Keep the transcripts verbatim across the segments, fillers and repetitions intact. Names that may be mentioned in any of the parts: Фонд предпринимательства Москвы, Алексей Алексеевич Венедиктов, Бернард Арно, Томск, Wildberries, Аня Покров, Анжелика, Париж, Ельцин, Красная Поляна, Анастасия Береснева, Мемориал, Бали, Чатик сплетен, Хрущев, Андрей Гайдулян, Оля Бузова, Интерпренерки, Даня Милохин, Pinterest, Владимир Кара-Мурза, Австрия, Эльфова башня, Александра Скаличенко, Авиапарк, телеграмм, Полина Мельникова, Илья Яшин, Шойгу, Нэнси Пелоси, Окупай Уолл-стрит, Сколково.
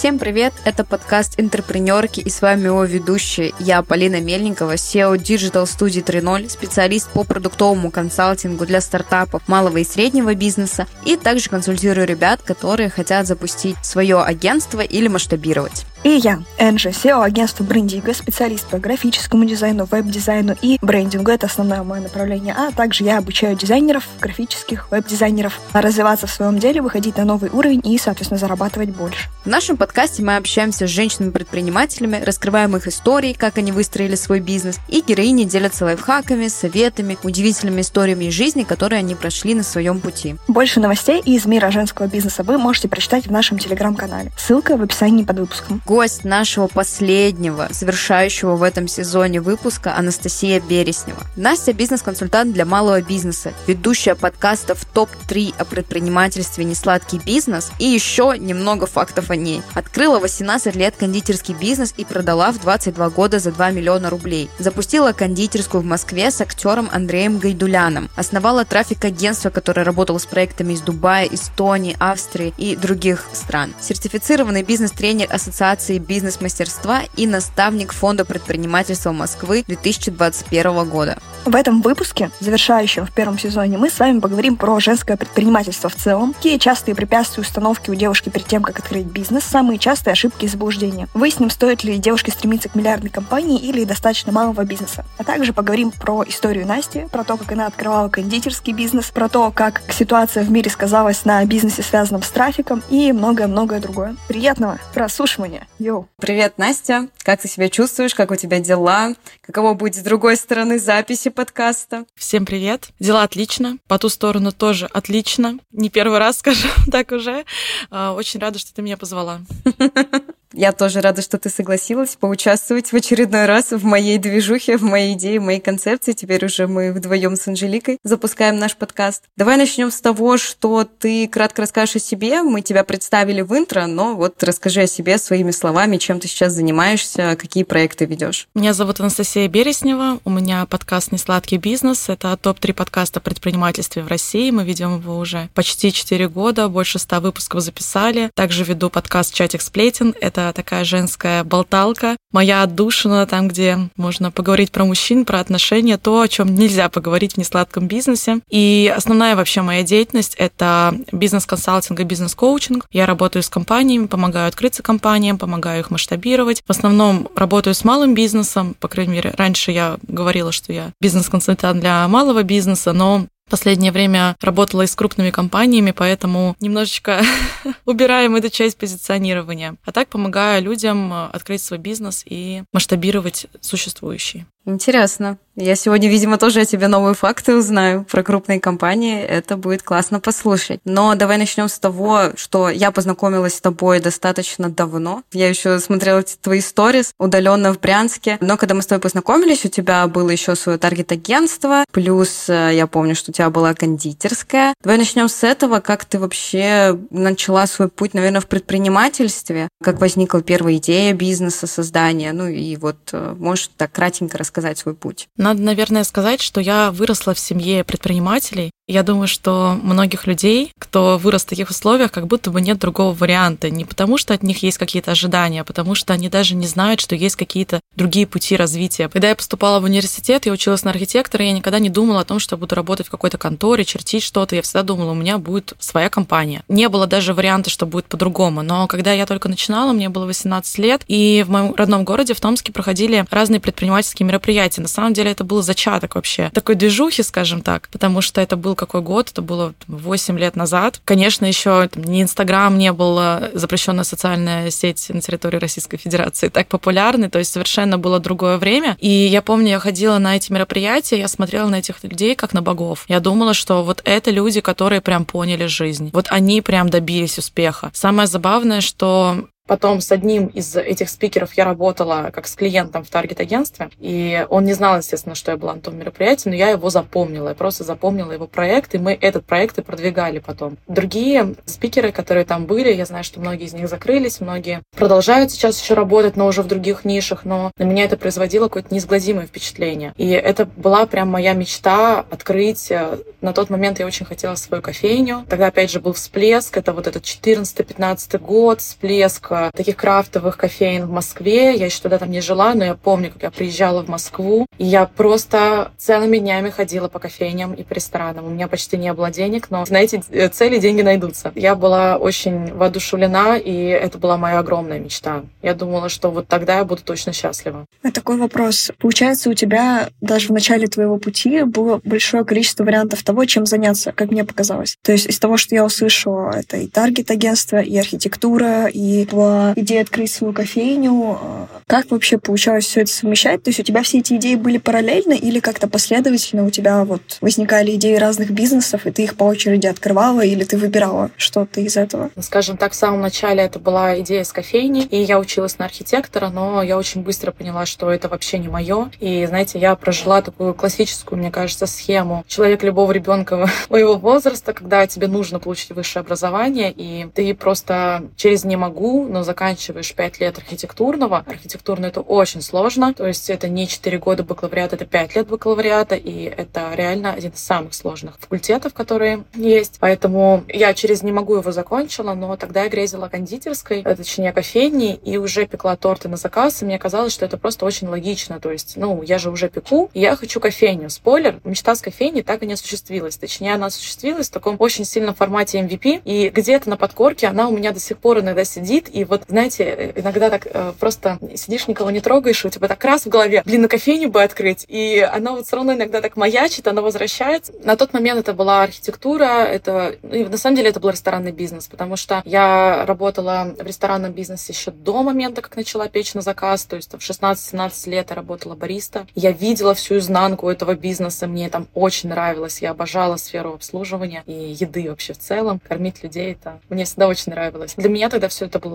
Всем привет, это подкаст «Интерпренерки», и с вами его ведущая, я, Полина Мельникова, си и о Digital Studio три ноль, специалист по продуктовому консалтингу для стартапов малого и среднего бизнеса, и также консультирую ребят, которые хотят запустить свое агентство или масштабировать. И я, Энжи, си и о агентства брендинга, специалист по графическому дизайну, веб-дизайну и брендингу, это основное мое направление, а также я обучаю дизайнеров, графических веб-дизайнеров развиваться в своем деле, выходить на новый уровень и, соответственно, зарабатывать больше. В нашем подкасте мы общаемся с женщинами-предпринимателями, раскрываем их истории, как они выстроили свой бизнес, и героини делятся лайфхаками, советами, удивительными историями из жизни, которые они прошли на своем пути. Больше новостей из мира женского бизнеса вы можете прочитать в нашем телеграм-канале. Ссылка в описании под выпуском. Гость нашего последнего, завершающего в этом сезоне выпуска, Анастасия Береснева. Настя – бизнес-консультант для малого бизнеса, ведущая подкастов топ три о предпринимательстве «Несладкий бизнес» и еще немного фактов о ней. Открыла восемнадцать лет кондитерский бизнес и продала в двадцать два года за два миллиона рублей. Запустила кондитерскую в Москве с актером Андреем Гайдуляном. Основала трафик-агентство, которое работало с проектами из Дубая, Эстонии, Австрии и других стран. Сертифицированный бизнес-тренер Ассоциации бизнес-мастерства и наставник Фонда предпринимательства Москвы две тысячи двадцать первого года. В этом выпуске, завершающем в первом сезоне, мы с вами поговорим про женское предпринимательство в целом, какие частые препятствия установки у девушки перед тем, как открыть бизнес, самые частые ошибки и заблуждения. Выясним, стоит ли девушке стремиться к миллиардной компании или достаточно малого бизнеса. А также поговорим про историю Насти, про то, как она открывала кондитерский бизнес, про то, как ситуация в мире сказалась на бизнесе, связанном с трафиком, и многое-многое другое. Приятного прослушивания! Йоу. Привет, Настя. Как ты себя чувствуешь? Как у тебя дела? Каково будет с другой стороны записи подкаста? Всем привет. Дела отлично. По ту сторону тоже отлично. Не первый раз, скажу так уже. Очень рада, что ты меня позвала. Я тоже рада, что ты согласилась поучаствовать в очередной раз в моей движухе, в моей идее, в моей концепции. Теперь уже мы вдвоем с Анжеликой запускаем наш подкаст. Давай начнем с того, что ты кратко расскажешь о себе. Мы тебя представили в интро, но вот расскажи о себе своими словами, чем ты сейчас занимаешься, какие проекты ведешь. Меня зовут Анастасия Береснева. У меня подкаст «Несладкий бизнес». Это топ три подкаста о предпринимательстве в России. Мы ведем его уже почти четыре года, больше ста выпусков записали. Также веду подкаст «Чатик сплетен». Это такая женская болталка, моя отдушина, там, где можно поговорить про мужчин, про отношения, то, о чем нельзя поговорить в несладком бизнесе. И основная вообще моя деятельность — это бизнес-консалтинг и бизнес-коучинг. Я работаю с компаниями, помогаю открыться компаниям, помогаю их масштабировать. В основном работаю с малым бизнесом, по крайней мере, раньше я говорила, что я бизнес-консультант для малого бизнеса, но последнее время работала и с крупными компаниями, поэтому немножечко убираем эту часть позиционирования. А так помогаю людям открыть свой бизнес и масштабировать существующий. Интересно. Я сегодня, видимо, тоже о тебе новые факты узнаю про крупные компании. Это будет классно послушать. Но давай начнем с того, что я познакомилась с тобой достаточно давно. Я еще смотрела твои сторис удаленно в Брянске. Но когда мы с тобой познакомились, у тебя было еще свое таргет-агентство. Плюс я помню, что у тебя была кондитерская. Давай начнем с этого. Как ты вообще начала свой путь, наверное, в предпринимательстве? Как возникла первая идея бизнеса, создания? Ну и вот можешь так кратенько рассказать свой путь. Надо, наверное, сказать, что я выросла в семье предпринимателей. Я думаю, что многих людей, кто вырос в таких условиях, как будто бы нет другого варианта. Не потому, что от них есть какие-то ожидания, а потому что они даже не знают, что есть какие-то другие пути развития. Когда я поступала в университет, я училась на архитектора, я никогда не думала о том, что я буду работать в какой-то конторе, чертить что-то. Я всегда думала, у меня будет своя компания. Не было даже варианта, что будет по-другому. Но когда я только начинала, мне было восемнадцать лет, и в моем родном городе, в Томске, проходили разные предпринимательские мероприятия. На самом деле это был зачаток вообще такой движухи, скажем так, потому что это был какой год, это было восемь лет назад. Конечно, еще там, ни Инстаграм не был, запрещенная социальная сеть на территории Российской Федерации, так популярной, то есть совершенно было другое время. И я помню, я ходила на эти мероприятия, я смотрела на этих людей как на богов. Я думала, что вот это люди, которые прям поняли жизнь. Вот они прям добились успеха. Самое забавное, что потом с одним из этих спикеров я работала как с клиентом в таргет-агентстве, и он не знал, естественно, что я была на том мероприятии, но я его запомнила. Я просто запомнила его проект, и мы этот проект и продвигали потом. Другие спикеры, которые там были, я знаю, что многие из них закрылись, многие продолжают сейчас еще работать, но уже в других нишах, но на меня это производило какое-то неизгладимое впечатление. И это была прям моя мечта открыть. На тот момент я очень хотела свою кофейню. Тогда, опять же, был всплеск, это вот этот четырнадцатый-пятнадцатый год, всплеск много таких крафтовых кофеен в Москве. Я еще туда там не жила, но я помню, как я приезжала в Москву, и я просто целыми днями ходила по кофейням и по ресторанам. У меня почти не было денег, но на эти цели деньги найдутся. Я была очень воодушевлена, и это была моя огромная мечта. Я думала, что вот тогда я буду точно счастлива. Такой вопрос. Получается, у тебя даже в начале твоего пути было большое количество вариантов того, чем заняться, как мне показалось. То есть из того, что я услышала, это и таргет-агентство, и архитектура, и была идея открыть свою кофейню. Как вообще получалось все это совмещать? То есть у тебя все эти идеи были параллельно или как-то последовательно у тебя вот возникали идеи разных бизнесов, и ты их по очереди открывала или ты выбирала что-то из этого? Скажем так, в самом начале это была идея с кофейней, и я училась на архитектора, но я очень быстро поняла, что это вообще не мое. И, знаете, я прожила такую классическую, мне кажется, схему человек любого ребенка моего возраста, когда тебе нужно получить высшее образование, и ты просто через «не могу», но заканчиваешь пять лет архитектурного. Архитектурное — это очень сложно, то есть это не четыре года бакалавриата, это пять лет бакалавриата, и это реально один из самых сложных факультетов, которые есть. Поэтому я через «не могу» его закончила, но тогда я грезила кондитерской, точнее кофейней, и уже пекла торты на заказ, и мне казалось, что это просто очень логично. То есть, ну, я же уже пеку, и я хочу кофейню. Спойлер, мечта с кофейней так и не осуществилась. Точнее, она осуществилась в таком очень сильном формате эм ви пи, и где-то на подкорке она у меня до сих пор иногда сидит, и вот, знаете, иногда так э, просто сидишь, никого не трогаешь, и у тебя так раз в голове, блин, на кофейню бы открыть, и она вот все равно иногда так маячит, она возвращается. На тот момент это была архитектура, это, ну, и на самом деле это был ресторанный бизнес, потому что я работала в ресторанном бизнесе еще до момента, как начала печь на заказ, то есть в шестнадцать-семнадцать лет я работала бариста. Я видела всю изнанку этого бизнеса, мне там очень нравилось, я обожала сферу обслуживания и еды вообще в целом, кормить людей, это мне всегда очень нравилось. Для меня тогда все это было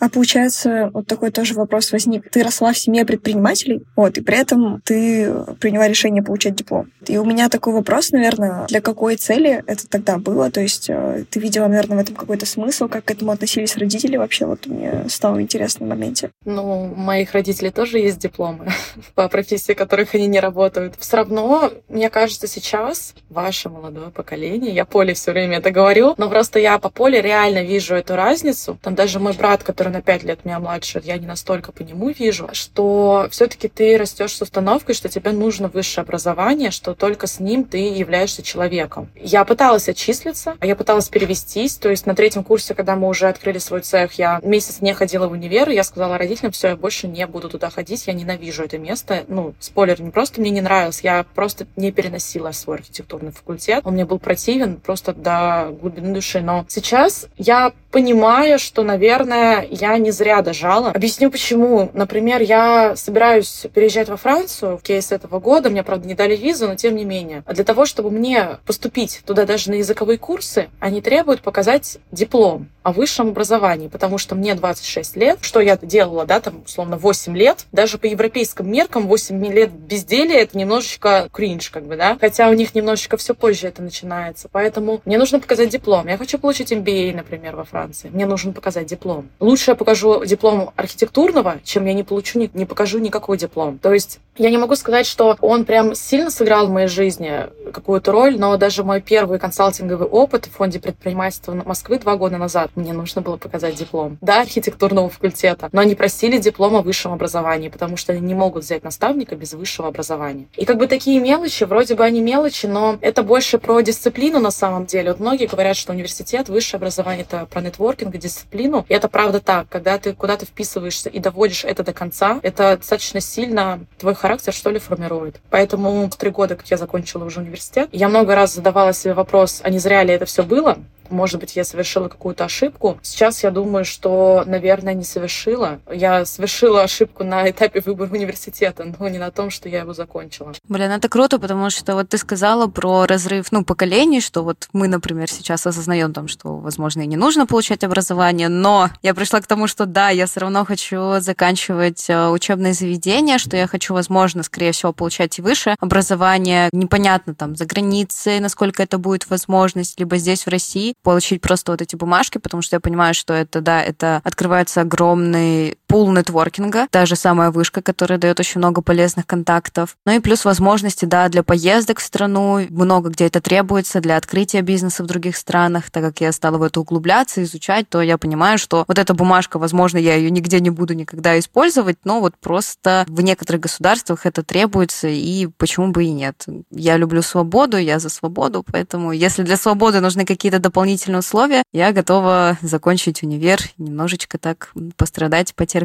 А получается, вот такой тоже вопрос возник. Ты росла в семье предпринимателей, вот, и при этом ты приняла решение получать диплом. И у меня такой вопрос, наверное, для какой цели это тогда было? То есть ты видела, наверное, в этом какой-то смысл, как к этому относились родители вообще? Вот мне стало интересно в моменте. Ну, у моих родителей тоже есть дипломы по профессии, в которых они не работают. Все равно, мне кажется, сейчас ваше молодое поколение, я Поле все время это говорю, но просто я по Поле реально вижу эту разницу. Там даже мой брат, который на пять лет меня младше, я не настолько по нему вижу, что все-таки ты растешь с установкой, что тебе нужно высшее образование, что только с ним ты являешься человеком. Я пыталась отчислиться, я пыталась перевестись, то есть на третьем курсе, когда мы уже открыли свой цех, я месяц не ходила в универ, я сказала родителям, все, я больше не буду туда ходить, я ненавижу это место. Ну, спойлер, не просто мне не нравилось, я просто не переносила свой архитектурный факультет, он мне был противен просто до глубины души, но сейчас я понимаю, что, наверное, я не зря дожала. Объясню, почему. Например, я собираюсь переезжать во Францию в кейс этого года. Мне, правда, не дали визу, но тем не менее. Для того, чтобы мне поступить туда даже на языковые курсы, они требуют показать диплом о высшем образовании, потому что мне двадцать шесть лет, что я делала, да, там, условно, восемь лет. Даже по европейским меркам восемь лет безделия — это немножечко кринж, как бы, да. Хотя у них немножечко все позже это начинается. Поэтому мне нужно показать диплом. Я хочу получить эм би эй, например, во Франции. Мне нужно показать диплом. Лучше я покажу диплом архитектурного, чем я не получу, не покажу никакой диплом. То есть я не могу сказать, что он прям сильно сыграл в моей жизни какую-то роль, но даже мой первый консалтинговый опыт в Фонде предпринимательства Москвы два года назад мне нужно было показать диплом. Да, архитектурного факультета, но они просили диплом о высшем образовании, потому что они не могут взять наставника без высшего образования. И как бы такие мелочи, вроде бы они мелочи, но это больше про дисциплину на самом деле. Вот многие говорят, что университет, высшее образование — это про нетворкинг и дисциплину. И это правда так. Когда ты куда-то вписываешься и доводишь это до конца, это достаточно сильно твой характер характер, что ли, формирует. Поэтому три года, как я закончила уже университет, я много раз задавала себе вопрос, а не зря ли это все было? Может быть, я совершила какую-то ошибку. Сейчас я думаю, что, наверное, не совершила. Я совершила ошибку на этапе выбора университета, но не на том, что я его закончила. Блин, это круто, потому что вот ты сказала про разрыв, ну, поколений, что вот мы, например, сейчас осознаем там, что, возможно, и не нужно получать образование, но я пришла к тому, что да, я все равно хочу заканчивать учебное заведение, что я хочу, возможно, скорее всего, получать и высшее образование. Непонятно там за границей, насколько это будет возможность, либо здесь, в России, получить просто вот эти бумажки, потому что я понимаю, что это, да, это открывается огромный пул нетворкинга, та же самая вышка, которая дает очень много полезных контактов. Ну и плюс возможности, да, для поездок в страну, много где это требуется, для открытия бизнеса в других странах. Так как я стала в это углубляться, изучать, то я понимаю, что вот эта бумажка, возможно, я ее нигде не буду никогда использовать, но вот просто в некоторых государствах это требуется, и почему бы и нет. Я люблю свободу, я за свободу, поэтому если для свободы нужны какие-то дополнительные условия, я готова закончить универ, немножечко так пострадать, потерпеть.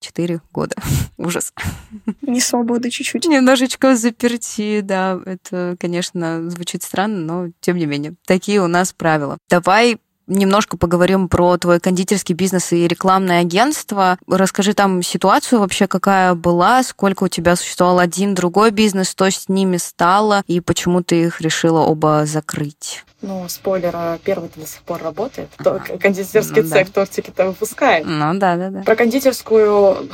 Четыре года. Ужас. Не свободы чуть-чуть. Немножечко взаперти, да. Это, конечно, звучит странно, но тем не менее. Такие у нас правила. Давай немножко поговорим про твой кондитерский бизнес и рекламное агентство. Расскажи там ситуацию вообще, какая была, сколько у тебя существовал один, другой бизнес, что с ними стало и почему ты их решила оба закрыть? Ну, спойлер, первый-то до сих пор работает. Ага. Кондитерский ну, цех да. Тортики-то выпускает. Ну, да, да, да. Про кондитерскую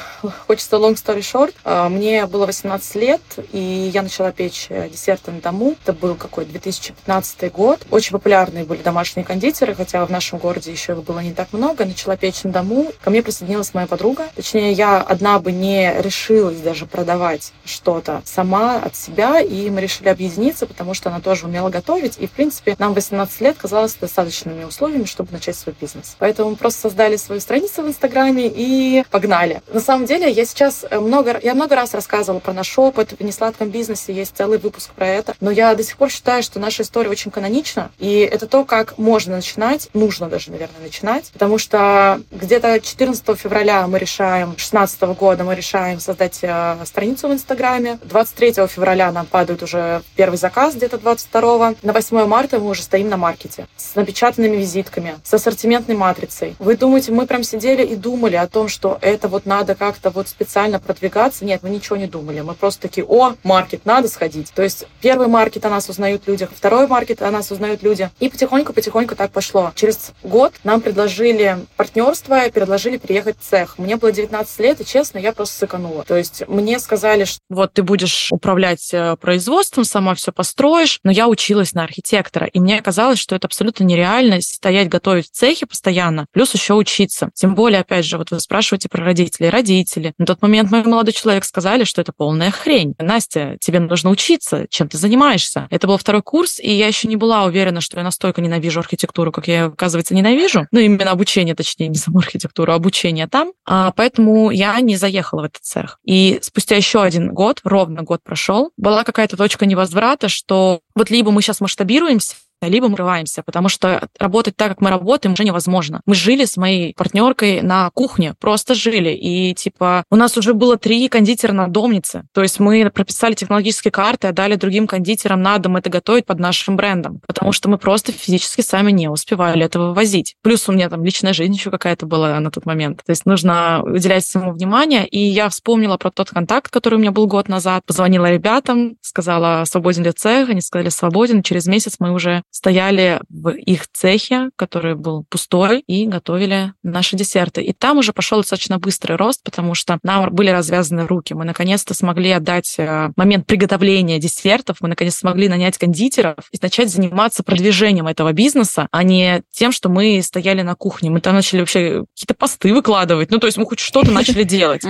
хочется long story short. Мне было восемнадцать лет, и я начала печь десерты на дому. Это был какой-то две тысячи пятнадцатый год. Очень популярные были домашние кондитеры, хотя в нашем городе еще их было не так много. Начала печь на дому. Ко мне присоединилась моя подруга. Точнее, я одна бы не решилась даже продавать что-то сама от себя, и мы решили объединиться, потому что она тоже умела готовить, и, в принципе, нам восемнадцать лет казалось достаточными условиями, чтобы начать свой бизнес. Поэтому мы просто создали свою страницу в Инстаграме и погнали. На самом деле, я сейчас много, я много раз рассказывала про наш опыт в несладком бизнесе, есть целый выпуск про это, но я до сих пор считаю, что наша история очень канонична, и это то, как можно начинать, нужно даже, наверное, начинать, потому что где-то четырнадцатого февраля мы решаем, шестнадцатого года мы решаем создать страницу в Инстаграме, двадцать третьего февраля нам падает уже первый заказ, где-то двадцать второго, на восьмое марта мы уже стоим на маркете, с напечатанными визитками, с ассортиментной матрицей. Вы думаете, мы прям сидели и думали о том, что это вот надо как-то вот специально продвигаться? Нет, мы ничего не думали. Мы просто такие, о, маркет, надо сходить. То есть первый маркет о нас узнают люди, второй маркет о нас узнают люди. И потихоньку-потихоньку так пошло. Через год нам предложили партнерство, предложили переехать в цех. Мне было девятнадцать лет, и, честно, я просто сыканула. То есть мне сказали, что вот ты будешь управлять производством, сама все построишь, но я училась на архитектора, и мне казалось, что это абсолютно нереально стоять, готовить в цехе постоянно, плюс еще учиться. Тем более, опять же, вот вы спрашиваете про родителей. Родители. На тот момент мой молодой человек сказали, что это полная хрень. Настя, тебе нужно учиться, чем ты занимаешься. Это был второй курс, и я еще не была уверена, что я настолько ненавижу архитектуру, как я, оказывается, ненавижу. Ну, именно обучение, точнее, не саму архитектуру, а обучение там. А поэтому я не заехала в этот цех. И спустя еще один год, ровно год прошел, была какая-то точка невозврата, что вот либо мы сейчас масштабируемся, либо мы врываемся, потому что работать так, как мы работаем, уже невозможно. Мы жили с моей партнеркой на кухне, просто жили. И типа у нас уже было три кондитера на домнице. То есть мы прописали технологические карты, отдали другим кондитерам на дом это готовить под нашим брендом, потому что мы просто физически сами не успевали этого возить. Плюс у меня там личная жизнь еще какая-то была на тот момент. То есть нужно уделять всему внимание. И я вспомнила про тот контакт, который у меня был год назад. Позвонила ребятам, сказала, свободен ли цех. Они сказали, свободен. Через месяц мы уже стояли в их цехе, который был пустой, и готовили наши десерты. И там уже пошел достаточно быстрый рост, потому что нам были развязаны руки. Мы наконец-то смогли отдать момент приготовления десертов, мы наконец-то смогли нанять кондитеров и начать заниматься продвижением этого бизнеса, а не тем, что мы стояли на кухне. Мы там начали вообще какие-то посты выкладывать. Ну, то есть мы хоть что-то начали делать.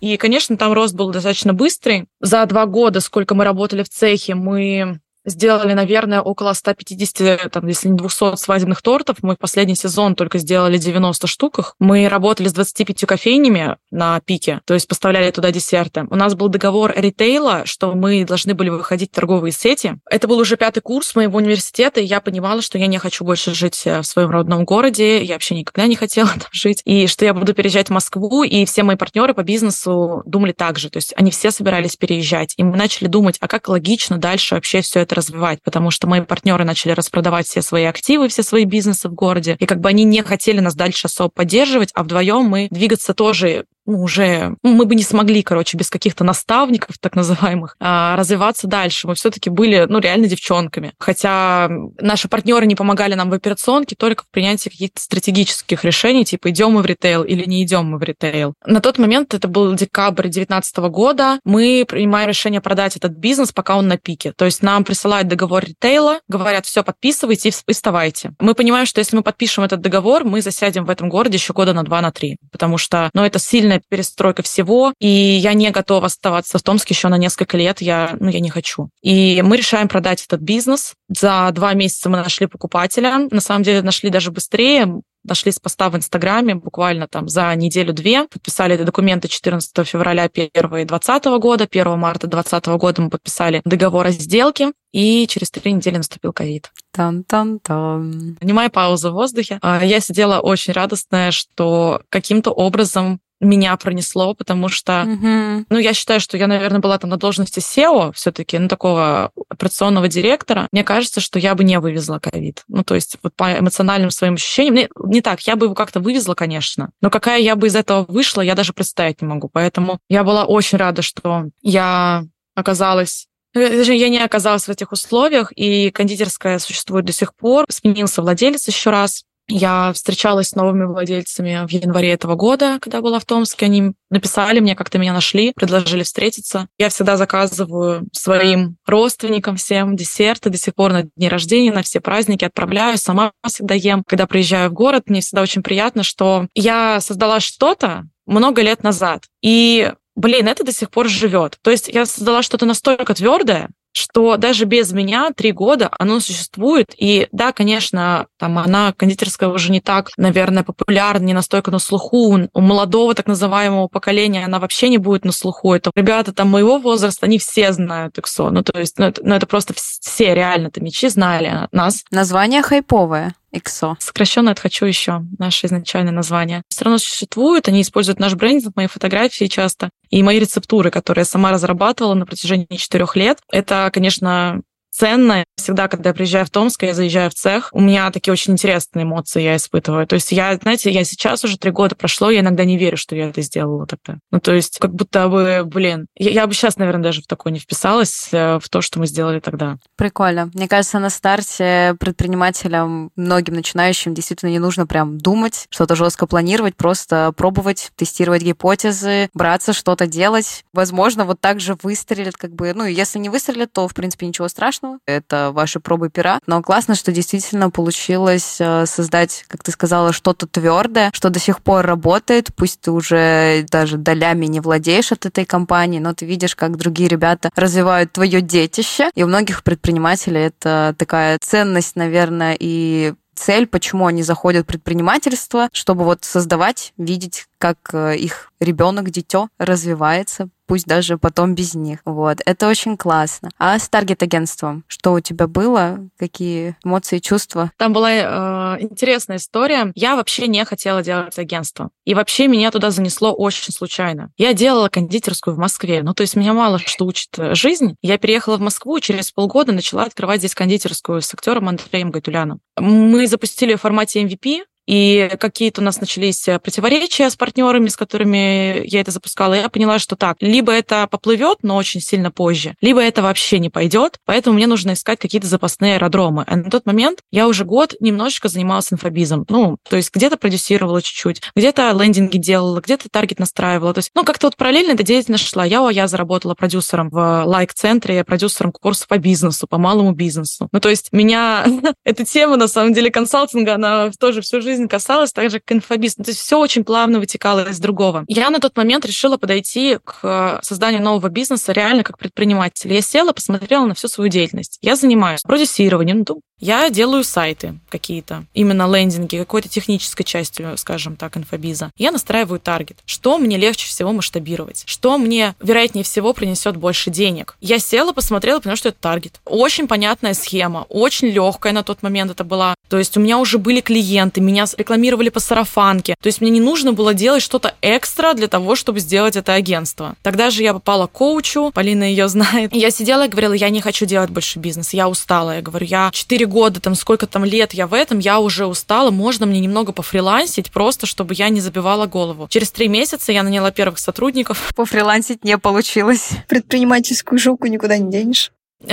И, конечно, там рост был достаточно быстрый. За два года, сколько мы работали в цехе, мы сделали, наверное, около ста пятидесяти, там, если не двухсот свадебных тортов. Мы в последний сезон только сделали девяносто штук. Мы работали с двадцатью пятью кофейнями на пике, то есть поставляли туда десерты. У нас был договор ритейла, что мы должны были выходить в торговые сети. Это был уже пятый курс моего университета, и я понимала, что я не хочу больше жить в своем родном городе. Я вообще никогда не хотела там жить. И что я буду переезжать в Москву, и все мои партнеры по бизнесу думали так же. То есть они все собирались переезжать. И мы начали думать, а как логично дальше вообще все это развивать, потому что мои партнеры начали распродавать все свои активы, все свои бизнесы в городе, и как бы они не хотели нас дальше особо поддерживать, а вдвоем мы двигаться тоже ну, уже... Ну, мы бы не смогли, короче, без каких-то наставников, так называемых, развиваться дальше. Мы все-таки были, ну, реально девчонками. Хотя наши партнеры не помогали нам в операционке, только в принятии каких-то стратегических решений, типа, идем мы в ритейл или не идем мы в ритейл. На тот момент, это был декабрь две тысячи девятнадцатого года, мы принимаем решение продать этот бизнес, пока он на пике. То есть нам присылают договор ритейла, говорят, все, подписывайте и вставайте. Мы понимаем, что если мы подпишем этот договор, мы засядем в этом городе еще года на два, на три, потому что, ну, это сильно тотальная перестройка всего, и я не готова оставаться в Томске еще на несколько лет, я, ну, я не хочу. И мы решаем продать этот бизнес. За два месяца мы нашли покупателя, на самом деле нашли даже быстрее, нашли с поста в Инстаграме буквально там за неделю-две. Подписали документы четырнадцатого февраля первого и двадцатого года. первого марта двадцатого года мы подписали договор о сделке. И через три недели наступил ковид. Тан-тан-тан. Понимая паузу в воздухе, я сидела очень радостная, что каким-то образом меня пронесло, потому что, mm-hmm. ну, я считаю, что я, наверное, была там на должности си и о все-таки, ну, такого операционного директора. Мне кажется, что я бы не вывезла ковид. Ну, то есть вот по эмоциональным своим ощущениям, не, не так, я бы его как-то вывезла, конечно, но какая я бы из этого вышла, я даже представить не могу. Поэтому я была очень рада, что я оказалась... Даже я не оказалась в этих условиях, и кондитерская существует до сих пор. Сменился владелец еще раз. Я встречалась с новыми владельцами в январе этого года, когда была в Томске. Они написали мне, как-то меня нашли, предложили встретиться. Я всегда заказываю своим родственникам всем десерты до сих пор на дни рождения, на все праздники отправляю, сама всегда ем. Когда приезжаю в город, мне всегда очень приятно, что я создала что-то много лет назад. И, блин, это до сих пор живет. То есть я создала что-то настолько твердое, что даже без меня три года оно существует. И да, конечно, там она, кондитерская, уже не так, наверное, популярна, не настолько на слуху. У молодого так называемого поколения она вообще не будет на слуху. Это ребята там моего возраста, они все знают Иксо. Ну, то есть, ну это, ну, это просто все реально томичи знали нас. Название хайповое. Иксо. Сокращенно от «хочу еще», наше изначальное название. Все равно существует, они используют наш брендинг, мои фотографии часто, и мои рецептуры, которые я сама разрабатывала на протяжении четырех лет. Это, конечно, ценно. Всегда, когда я приезжаю в Томск, я заезжаю в цех, у меня такие очень интересные эмоции я испытываю. То есть я, знаете, я сейчас уже три года прошло, я иногда не верю, что я это сделала тогда. Ну, то есть как будто бы, блин, я, я бы сейчас, наверное, даже в такое не вписалась, в то, что мы сделали тогда. Прикольно. Мне кажется, на старте предпринимателям, многим начинающим, действительно не нужно прям думать, что-то жестко планировать, просто пробовать, тестировать гипотезы, браться, что-то делать. Возможно, вот так же выстрелят, как бы, ну, если не выстрелят, то, в принципе, ничего страшного. Это ваши пробы пера. Но классно, что действительно получилось создать, как ты сказала, что-то твердое, что до сих пор работает. Пусть ты уже даже долями не владеешь от этой компании, но ты видишь, как другие ребята развивают твое детище. И у многих предпринимателей это такая ценность, наверное, и цель, почему они заходят в предпринимательство, чтобы вот создавать, видеть, как их ребенок, дитё развивается, пусть даже потом без них. Вот. Это очень классно. А с таргет-агентством? Что у тебя было? Какие эмоции, чувства? Там была э, интересная история. Я вообще не хотела делать агентство. И вообще меня туда занесло очень случайно. Я делала кондитерскую в Москве. Ну, то есть меня мало что учит жизнь. Я переехала в Москву, через полгода начала открывать здесь кондитерскую с актером Андреем Гайдуляном. Мы запустили в формате эм ви пи, и какие-то у нас начались противоречия с партнерами, с которыми я это запускала. Я поняла, что так, либо это поплывет, но очень сильно позже, либо это вообще не пойдет, поэтому мне нужно искать какие-то запасные аэродромы. А на тот момент я уже год немножечко занималась инфобизом. Ну, то есть где-то продюсировала чуть-чуть, где-то лендинги делала, где-то таргет настраивала. То есть, ну, как-то вот параллельно эта деятельность шла. Я, я заработала продюсером в лайк-центре, продюсером курса по бизнесу, по малому бизнесу. Ну, то есть меня эта тема, на самом деле, консалтинга, она тоже всю жизнь жизнь касалась, так же как инфобиз. То есть все очень плавно вытекало из другого. Я на тот момент решила подойти к созданию нового бизнеса реально как предприниматель. Я села, посмотрела на всю свою деятельность. Я занимаюсь продюсированием, я делаю сайты какие-то, именно лендинги, какой-то технической частью, скажем так, инфобиза. Я настраиваю таргет. Что мне легче всего масштабировать? Что мне, вероятнее всего, принесет больше денег? Я села, посмотрела, поняла, что это таргет. Очень понятная схема, очень легкая на тот момент это была. То есть у меня уже были клиенты, меня рекламировали по сарафанке. То есть мне не нужно было делать что-то экстра для того, чтобы сделать это агентство. Тогда же я попала к коучу, Полина ее знает. Я сидела и говорила, я не хочу делать больше бизнес, я устала. Я говорю, я четыре года года, там, сколько там лет я в этом, я уже устала, можно мне немного пофрилансить, просто чтобы я не забивала голову. Через три месяца я наняла первых сотрудников. Пофрилансить не получилось. Предпринимательскую жилку никуда не денешь.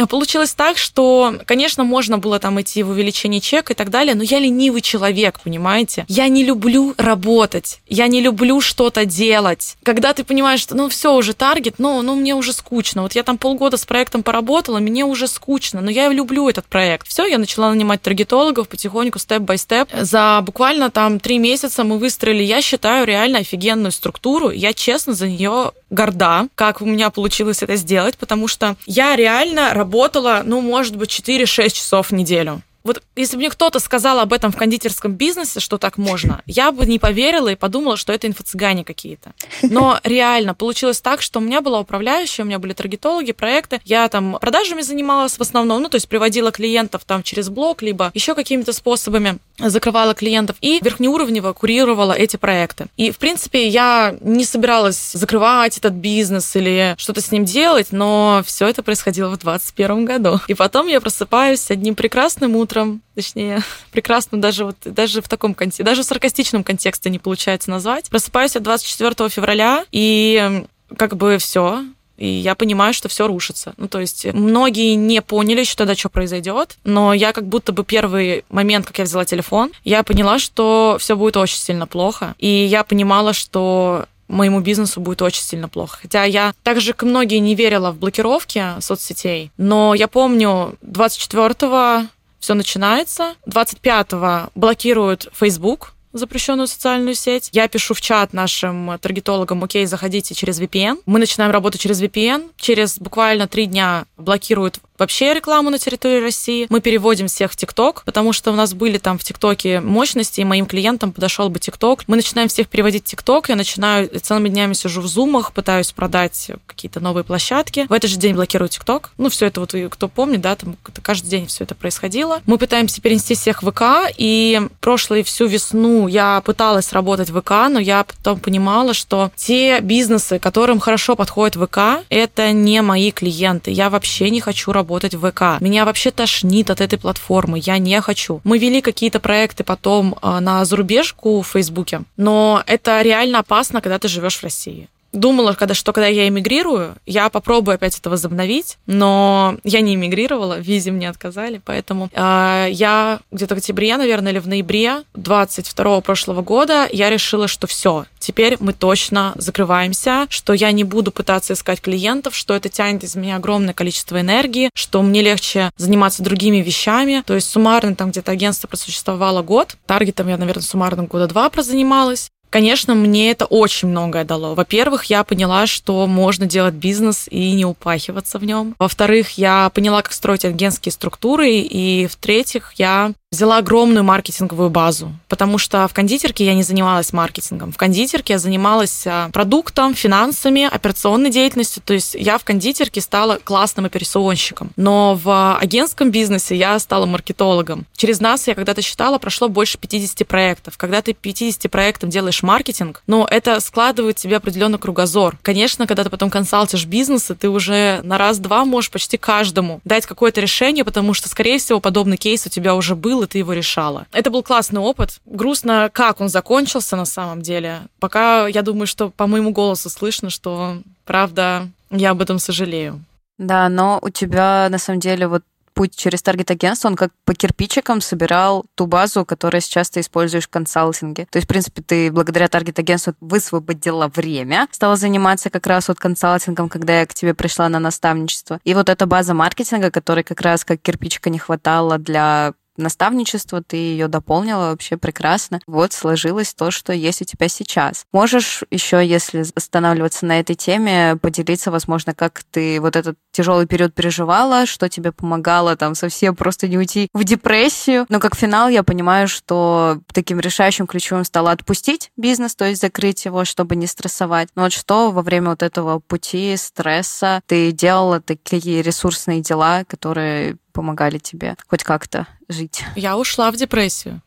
получилось так, что, конечно, можно было там идти в увеличение чека и так далее, но я ленивый человек, понимаете? Я не люблю работать, я не люблю что-то делать. Когда ты понимаешь, что, ну, все, уже таргет, ну, ну, мне уже скучно. Вот я там полгода с проектом поработала, мне уже скучно, но я люблю этот проект. Все, я начала нанимать таргетологов потихоньку, степ-бай-степ. За буквально там три месяца мы выстроили, я считаю, реально офигенную структуру. Я, честно, за нее горда, как у меня получилось это сделать, потому что я реально работала, ну, может быть, четыре-шесть часов в неделю. Вот если бы мне кто-то сказал об этом в кондитерском бизнесе, что так можно, я бы не поверила и подумала, что это инфо-цыгане какие-то. Но реально получилось так, что у меня была управляющая, у меня были таргетологи, проекты. Я там продажами занималась в основном, ну, то есть приводила клиентов там через блог, либо еще какими-то способами закрывала клиентов и верхнеуровнево курировала эти проекты. И, в принципе, я не собиралась закрывать этот бизнес или что-то с ним делать, но все это происходило в двадцать первом году. И потом я просыпаюсь одним прекрасным утром, утром, точнее, прекрасно даже, вот, даже в таком контексте, даже в саркастичном контексте не получается назвать. Просыпаюсь от двадцать четвёртого февраля, и как бы все. И я понимаю, что все рушится. Ну, то есть многие не поняли еще тогда, что произойдет, но я как будто бы первый момент, как я взяла телефон, я поняла, что все будет очень сильно плохо. И я понимала, что моему бизнесу будет очень сильно плохо. Хотя я также, как многие, не верила в блокировки соцсетей, но я помню двадцать четвёртого все начинается. двадцать пятого блокируют Facebook, запрещенную социальную сеть. Я пишу в чат нашим таргетологам: окей, заходите через ви пи эн. Мы начинаем работу через ви пи эн. Через буквально три дня блокируют вообще рекламу на территории России. Мы переводим всех в ТикТок, потому что у нас были там в ТикТоке мощности, и моим клиентам подошел бы ТикТок. Мы начинаем всех переводить в ТикТок. Я начинаю, целыми днями сижу в зумах, пытаюсь продать какие-то новые площадки. В этот же день блокирую ТикТок. Ну, все это вот, кто помнит, да, там каждый день все это происходило. Мы пытаемся перенести всех в ВК, и прошлой всю весну я пыталась работать в ВК, но я потом понимала, что те бизнесы, которым хорошо подходит ВК, это не мои клиенты. Я вообще не хочу работать работать в ВК. Меня вообще тошнит от этой платформы. Я не хочу. Мы вели какие-то проекты потом на зарубежку в Фейсбуке, но это реально опасно, когда ты живешь в России. Думала, когда, что когда я эмигрирую, я попробую опять это возобновить, но я не эмигрировала, в визе мне отказали, поэтому э, я где-то в октябре, наверное, или в ноябре двадцать второго прошлого года я решила, что все, теперь мы точно закрываемся, что я не буду пытаться искать клиентов, что это тянет из меня огромное количество энергии, что мне легче заниматься другими вещами, то есть суммарно там где-то агентство просуществовало год, таргетом я, наверное, суммарно года два прозанималась. Конечно, мне это очень многое дало. Во-первых, я поняла, что можно делать бизнес и не упахиваться в нем. Во-вторых, я поняла, как строить агентские структуры. И, в-третьих, я взяла огромную маркетинговую базу, потому что в кондитерке я не занималась маркетингом. В кондитерке я занималась продуктом, финансами, операционной деятельностью. То есть я в кондитерке стала классным операционщиком. Но в агентском бизнесе я стала маркетологом. Через нас, я когда-то считала, прошло больше пятидесяти проектов. Когда ты пятидесяти проектам делаешь маркетинг, но это складывает в тебе определенный кругозор. Конечно, когда ты потом консалтишь бизнесы, ты уже на раз-два можешь почти каждому дать какое-то решение, потому что, скорее всего, подобный кейс у тебя уже был, и ты его решала. Это был классный опыт. Грустно, как он закончился на самом деле. Пока, я думаю, что по моему голосу слышно, что, правда, я об этом сожалею. Да, но у тебя, на самом деле, вот путь через таргет-агентство, он как по кирпичикам собирал ту базу, которую сейчас ты используешь в консалтинге. То есть, в принципе, ты благодаря таргет-агентству высвободила время, стала заниматься как раз вот консалтингом, когда я к тебе пришла на наставничество. И вот эта база маркетинга, которой как раз как кирпичика не хватало для наставничество, ты ее дополнила вообще прекрасно. Вот сложилось то, что есть у тебя сейчас. Можешь еще, если останавливаться на этой теме, поделиться, возможно, как ты вот этот тяжелый период переживала, что тебе помогало там совсем просто не уйти в депрессию. Но как финал я понимаю, что таким решающим ключевым стало отпустить бизнес, то есть закрыть его, чтобы не стрессовать. Но вот что во время вот этого пути стресса ты делала, такие ресурсные дела, которые помогали тебе хоть как-то жить? Я ушла в депрессию.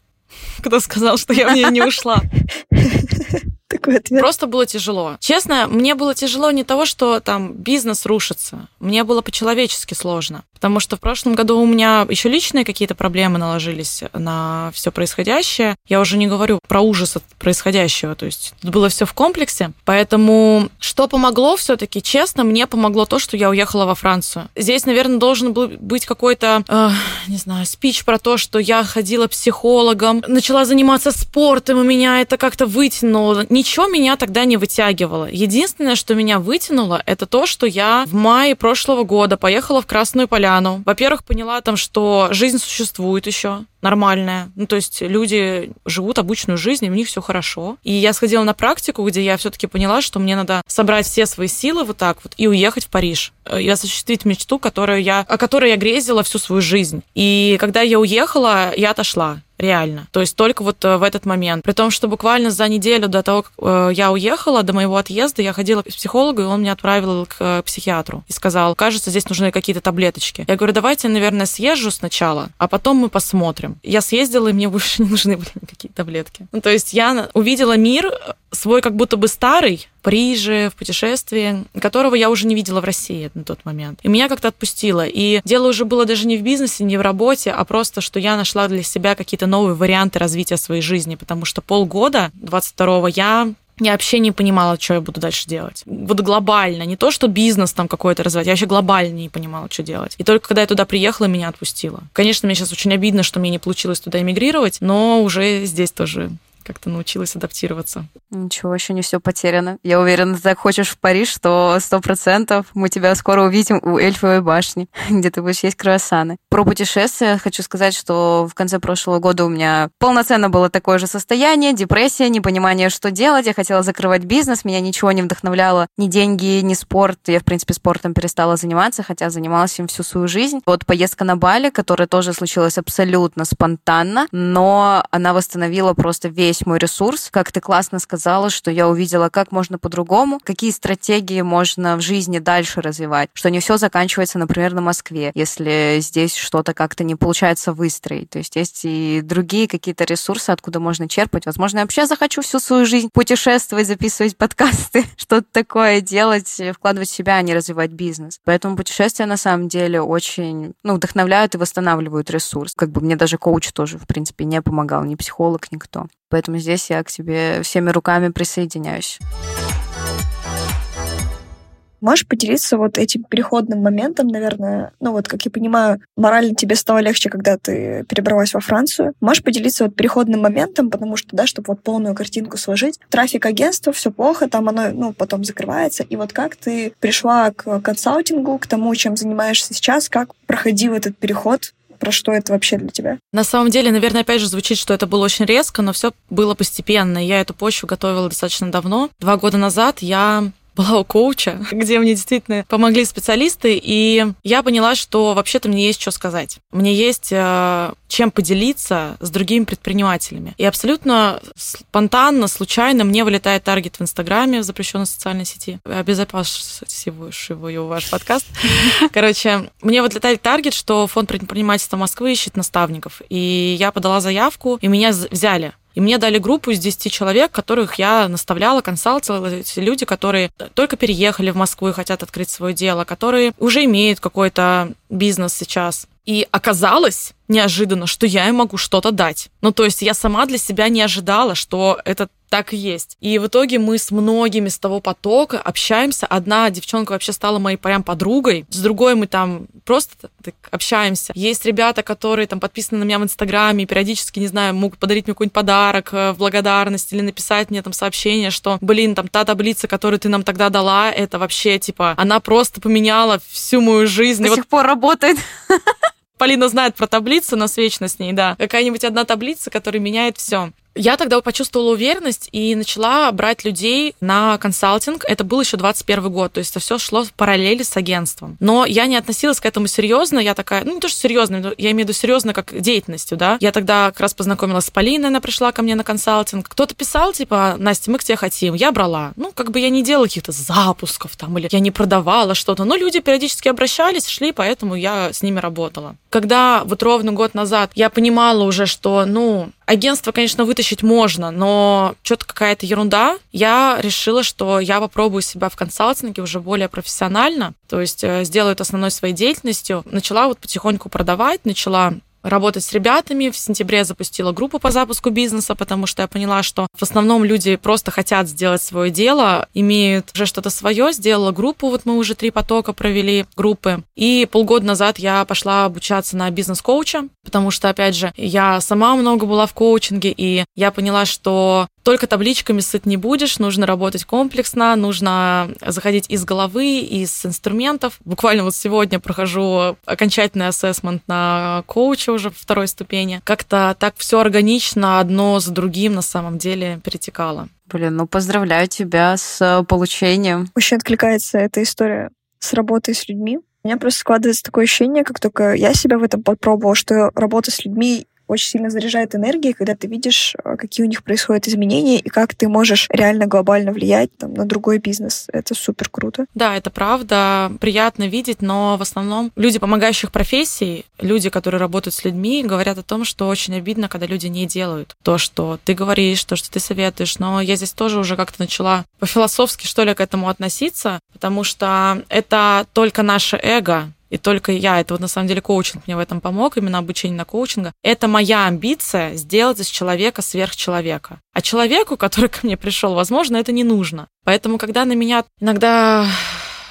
Кто сказал, что я в нее не ушла? такой ответ. Просто было тяжело. Честно, мне было тяжело не того, что там бизнес рушится. Мне было по-человечески сложно. Потому что в прошлом году у меня еще личные какие-то проблемы наложились на все происходящее. Я уже не говорю про ужас от происходящего. То есть тут было все в комплексе. Поэтому что помогло все-таки, честно, мне помогло то, что я уехала во Францию. Здесь, наверное, должен был быть какой-то, э, не знаю, спич про то, что я ходила психологом, начала заниматься спортом, у меня это как-то вытянуло. Ничего меня тогда не вытягивало. Единственное, что меня вытянуло, это то, что я в мае прошлого года поехала в Красную Поляну. Во-первых, поняла там, что жизнь существует еще. Нормальная. Ну, то есть люди живут обычную жизнь, и у них все хорошо. И я сходила на практику, где я все-таки поняла, что мне надо собрать все свои силы вот так вот и уехать в Париж. И осуществить мечту, которую я, о которой я грезила всю свою жизнь. И когда я уехала, я отошла. Реально. То есть только вот в этот момент. При том, что буквально за неделю до того, как я уехала, до моего отъезда, я ходила к психологу, и он меня отправил к психиатру. И сказал, кажется, здесь нужны какие-то таблеточки. Я говорю, давайте, наверное, съезжу сначала, а потом мы посмотрим. Я съездила, и мне больше не нужны были никакие таблетки. Ну, то есть я увидела мир свой как будто бы старый, в Париже, в путешествии, которого я уже не видела в России на тот момент. И меня как-то отпустило. И дело уже было даже не в бизнесе, не в работе, а просто, что я нашла для себя какие-то новые варианты развития своей жизни, потому что полгода, двадцать второго, я... Я вообще не понимала, что я буду дальше делать. Вот глобально, не то, что бизнес там какой-то развивать, я вообще глобально не понимала, что делать. И только когда я туда приехала, меня отпустило. Конечно, мне сейчас очень обидно, что мне не получилось туда эмигрировать, но уже здесь тоже как-то научилась адаптироваться. Ничего, еще не все потеряно. Я уверена, ты так хочешь в Париж, что сто процентов мы тебя скоро увидим у Эльфовой башни, где ты будешь есть круассаны. Про путешествия хочу сказать, что в конце прошлого года у меня полноценно было такое же состояние, депрессия, непонимание, что делать. Я хотела закрывать бизнес, меня ничего не вдохновляло, ни деньги, ни спорт. Я, в принципе, спортом перестала заниматься, хотя занималась им всю свою жизнь. Вот поездка на Бали, которая тоже случилась абсолютно спонтанно, но она восстановила просто весь мой ресурс. Как ты классно сказала, что я увидела, как можно по-другому, какие стратегии можно в жизни дальше развивать, что не все заканчивается, например, на Москве, если здесь что-то как-то не получается выстроить. То есть есть и другие какие-то ресурсы, откуда можно черпать. Возможно, я вообще захочу всю свою жизнь путешествовать, записывать подкасты, что-то такое делать, вкладывать в себя, а не развивать бизнес. Поэтому путешествия, на самом деле, очень ну, вдохновляют и восстанавливают ресурс. Как бы мне даже коуч тоже, в принципе, не помогал, ни психолог, никто. Поэтому здесь я к тебе всеми руками присоединяюсь. Можешь поделиться вот этим переходным моментом, наверное? Ну вот, как я понимаю, морально тебе стало легче, когда ты перебралась во Францию. Можешь поделиться вот переходным моментом, потому что, да, чтобы вот полную картинку сложить. Трафик агентства, все плохо, там оно, ну, потом закрывается. И вот как ты пришла к консалтингу, к тому, чем занимаешься сейчас, как проходил этот переход? Про что это вообще для тебя? На самом деле, наверное, опять же звучит, что это было очень резко, но все было постепенно. Я эту почву готовила достаточно давно. Два года назад я была у коуча, где мне действительно помогли специалисты, и я поняла, что вообще-то мне есть что сказать. Мне есть э, чем поделиться с другими предпринимателями. И абсолютно спонтанно, случайно мне вылетает таргет в Инстаграме, в запрещенной социальной сети. Обезопасиваю ваш подкаст. Короче, мне вылетает таргет, что Фонд предпринимательства Москвы ищет наставников. И я подала заявку, и меня взяли. И мне дали группу из десяти человек, которых я наставляла, консалтировала. Эти люди, которые только переехали в Москву и хотят открыть свое дело, которые уже имеют какой-то бизнес сейчас. И оказалось неожиданно, что я им могу что-то дать. Ну, то есть я сама для себя не ожидала, что это так и есть. И в итоге мы с многими с того потока общаемся. Одна девчонка вообще стала моей прям подругой, с другой мы там просто так общаемся. Есть ребята, которые там подписаны на меня в Инстаграме, периодически, не знаю, могут подарить мне какой-нибудь подарок в благодарность или написать мне там сообщение, что, блин, там та таблица, которую ты нам тогда дала, это вообще, типа, она просто поменяла всю мою жизнь. До сих вот... пор работает. Полина знает про таблицу, но вечно с ней, да. Какая-нибудь одна таблица, которая меняет все. Я тогда почувствовала уверенность и начала брать людей на консалтинг. Это был еще двадцать первый год, то есть это все шло в параллели с агентством. Но я не относилась к этому серьезно. Я такая, ну не то, что серьезно, я имею в виду серьезно как деятельностью, да. Я тогда как раз познакомилась с Полиной, она пришла ко мне на консалтинг. Кто-то писал, типа, Настя, мы к тебе хотим. Я брала. Ну, как бы я не делала каких-то запусков там, или я не продавала что-то. Но люди периодически обращались, шли, поэтому я с ними работала. когда вот ровно год назад я понимала уже, что, ну, агентство, конечно, вытащить можно, но что-то какая-то ерунда, я решила, что я попробую себя в консалтинге уже более профессионально, то есть сделаю это основной своей деятельностью. Начала вот потихоньку продавать, начала работать с ребятами. В сентябре я запустила группу по запуску бизнеса, потому что я поняла, что в основном люди просто хотят сделать свое дело, имеют уже что-то свое. Сделала группу, вот мы уже три потока провели группы. И полгода назад я пошла обучаться на бизнес-коуча, потому что, опять же, я сама много была в коучинге, и я поняла, что только табличками сыт не будешь, нужно работать комплексно, нужно заходить из головы, из инструментов. Буквально вот сегодня прохожу окончательный ассессмент на коуча уже второй ступени. Как-то так все органично одно за другим на самом деле перетекало. Блин, ну поздравляю тебя с получением. Очень откликается эта история с работой с людьми. У меня просто складывается такое ощущение, как только я себя в этом попробовала, что работа с людьми очень сильно заряжает энергией, когда ты видишь, какие у них происходят изменения и как ты можешь реально глобально влиять там, на другой бизнес. Это супер круто. Да, это правда. Приятно видеть, но в основном люди помогающих профессий, люди, которые работают с людьми, говорят о том, что очень обидно, когда люди не делают то, что ты говоришь, то, что ты советуешь. Но я здесь тоже уже как-то начала по-философски, что ли, к этому относиться, потому что это только наше эго, и только я, это вот на самом деле коучинг мне в этом помог, именно обучение на коучинга. Это моя амбиция сделать из человека сверхчеловека. А человеку, который ко мне пришел, возможно, это не нужно. Поэтому, когда на меня иногда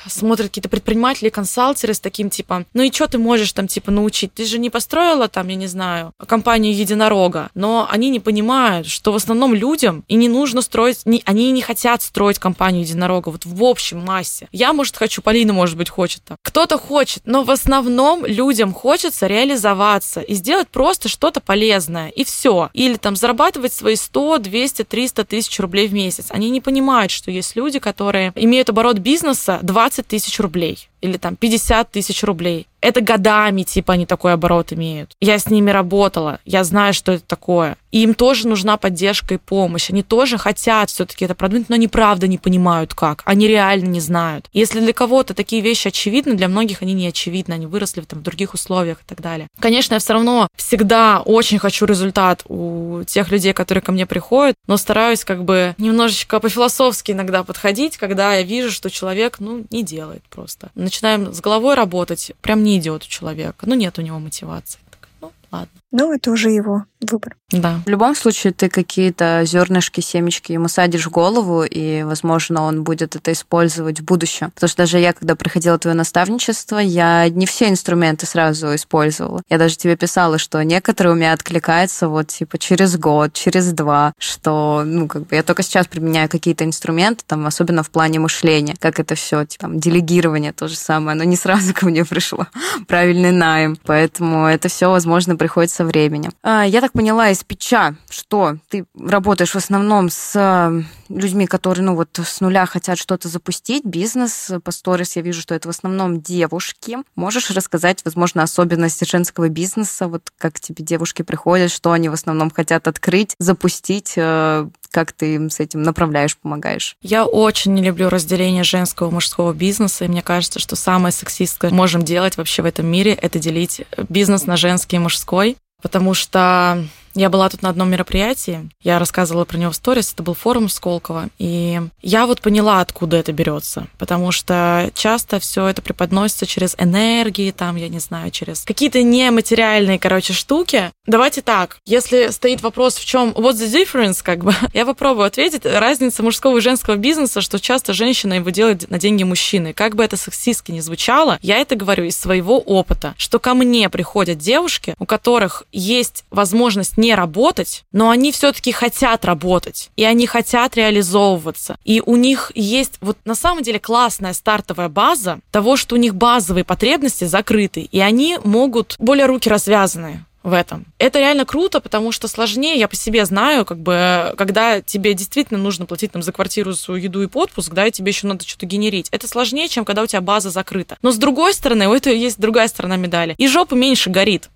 смотрят какие-то предприниматели, консалтеры с таким типа, ну и что ты можешь там типа научить? Ты же не построила там, я не знаю, компанию единорога. Но они не понимают, что в основном людям и не нужно строить, не, они не хотят строить компанию единорога вот в общем массе. Я, может, хочу, Полина, может быть, хочет там. Кто-то хочет, но в основном людям хочется реализоваться и сделать просто что-то полезное, и все. Или там зарабатывать свои сто, двести, триста тысяч рублей в месяц. Они не понимают, что есть люди, которые имеют оборот бизнеса двадцать тысяч рублей или там пятьдесят тысяч рублей. Это годами, типа, они такой оборот имеют. Я с ними работала, я знаю, что это такое. И им тоже нужна поддержка и помощь. Они тоже хотят все-таки это продвинуть, но они правда не понимают, как. Они реально не знают. Если для кого-то такие вещи очевидны, для многих они не очевидны, они выросли там, в других условиях и так далее. Конечно, я все равно всегда очень хочу результат у тех людей, которые ко мне приходят, но стараюсь как бы немножечко по-философски иногда подходить, когда я вижу, что человек, ну, не делает просто. Начинаем с головой работать, прям не идет у человека. Ну, нет у него мотивации. Так, ну, ладно. Ну, это уже его выбор. Да. В любом случае, ты какие-то зернышки, семечки ему садишь в голову, и, возможно, он будет это использовать в будущем. Потому что даже я, когда проходила твое наставничество, я не все инструменты сразу использовала. Я даже тебе писала, что некоторые у меня откликаются вот типа через год, через два, что, ну, как бы я только сейчас применяю какие-то инструменты, там, особенно в плане мышления, как это все, типа, там, делегирование то же самое, оно не сразу ко мне пришло. Правильный найм. Поэтому это все, возможно, приходится временем. Я так поняла из питча, что ты работаешь в основном с людьми, которые, ну, вот с нуля хотят что-то запустить, бизнес. По сторис я вижу, что это в основном девушки. Можешь рассказать, возможно, особенности женского бизнеса? Вот как тебе девушки приходят, что они в основном хотят открыть, запустить? Как ты им с этим направляешь, помогаешь? Я очень не люблю разделение женского и мужского бизнеса, и мне кажется, что самое сексистское, что можем делать вообще в этом мире, это делить бизнес на женский и мужской. Потому что я была тут на одном мероприятии, я рассказывала про него в сторис, это был форум в Сколково, и я вот поняла, откуда это берется, потому что часто все это преподносится через энергии, там, я не знаю, через какие-то нематериальные, короче, штуки. Давайте так, если стоит вопрос, в чем what's the difference, как бы, я попробую ответить. Разница мужского и женского бизнеса, что часто женщина его делает на деньги мужчины. Как бы это сексистски не звучало, я это говорю из своего опыта, что ко мне приходят девушки, у которых есть возможность не работать, но они все-таки хотят работать, и они хотят реализовываться. И у них есть вот на самом деле классная стартовая база того, что у них базовые потребности закрыты, и они могут более руки развязаны в этом. Это реально круто, потому что сложнее, я по себе знаю, как бы, когда тебе действительно нужно платить там, за квартиру, свою еду и отпуск, да, и тебе еще надо что-то генерить. Это сложнее, чем когда у тебя база закрыта. Но с другой стороны, у этого есть другая сторона медали. И жопа меньше горит.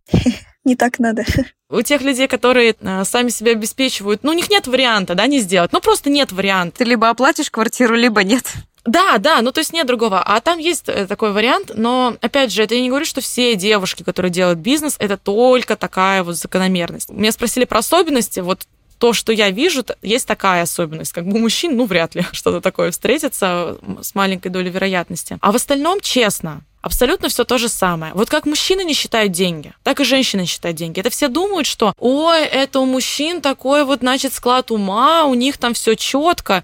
Не так надо. У тех людей, которые сами себя обеспечивают, ну, у них нет варианта, да, не сделать. Ну, просто нет варианта. Ты либо оплатишь квартиру, либо нет. Да, да, ну то есть нет другого. А там есть такой вариант, но, опять же, это я не говорю, что все девушки, которые делают бизнес, это только такая вот закономерность. Меня спросили про особенности, вот то, что я вижу, есть такая особенность. Как бы у мужчин, ну, вряд ли что-то такое встретится с маленькой долей вероятности. А в остальном, честно, абсолютно все то же самое. Вот как мужчины не считают деньги, так и женщины не считают деньги. Это все думают, что, ой, это у мужчин такой вот, значит, склад ума, у них там все четко.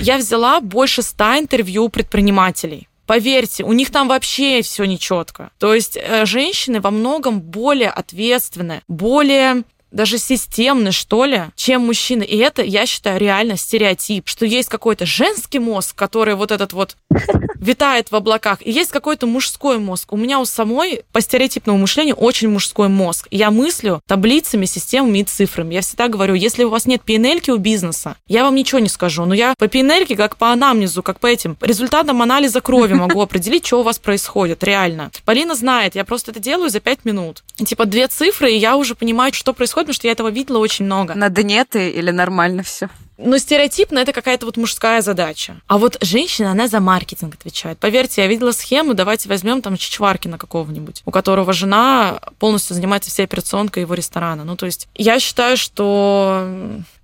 Я взяла больше ста интервью предпринимателей. Поверьте, у них там вообще все нечетко. То есть женщины во многом более ответственны, более... даже системный, что ли, чем мужчины. И это, я считаю, реально стереотип, что есть какой-то женский мозг, который вот этот вот витает в облаках, и есть какой-то мужской мозг. У меня у самой по стереотипному мышлению очень мужской мозг. Я мыслю таблицами, системами и цифрами. Я всегда говорю, если у вас нет пи эн эль-ки у бизнеса, я вам ничего не скажу, но я по пи эн эль-ке, как по анамнезу, как по этим результатам анализа крови могу определить, что у вас происходит, реально. Полина знает, я просто это делаю за пять минут. Типа две цифры, и я уже понимаю, что происходит, потому что я этого видела очень много. На дне ты или нормально все? Но стереотипно это какая-то вот мужская задача. А вот женщина, она за маркетинг отвечает. Поверьте, я видела схему, давайте возьмем там Чичваркина какого-нибудь, у которого жена полностью занимается всей операционкой его ресторана. Ну, то есть я считаю, что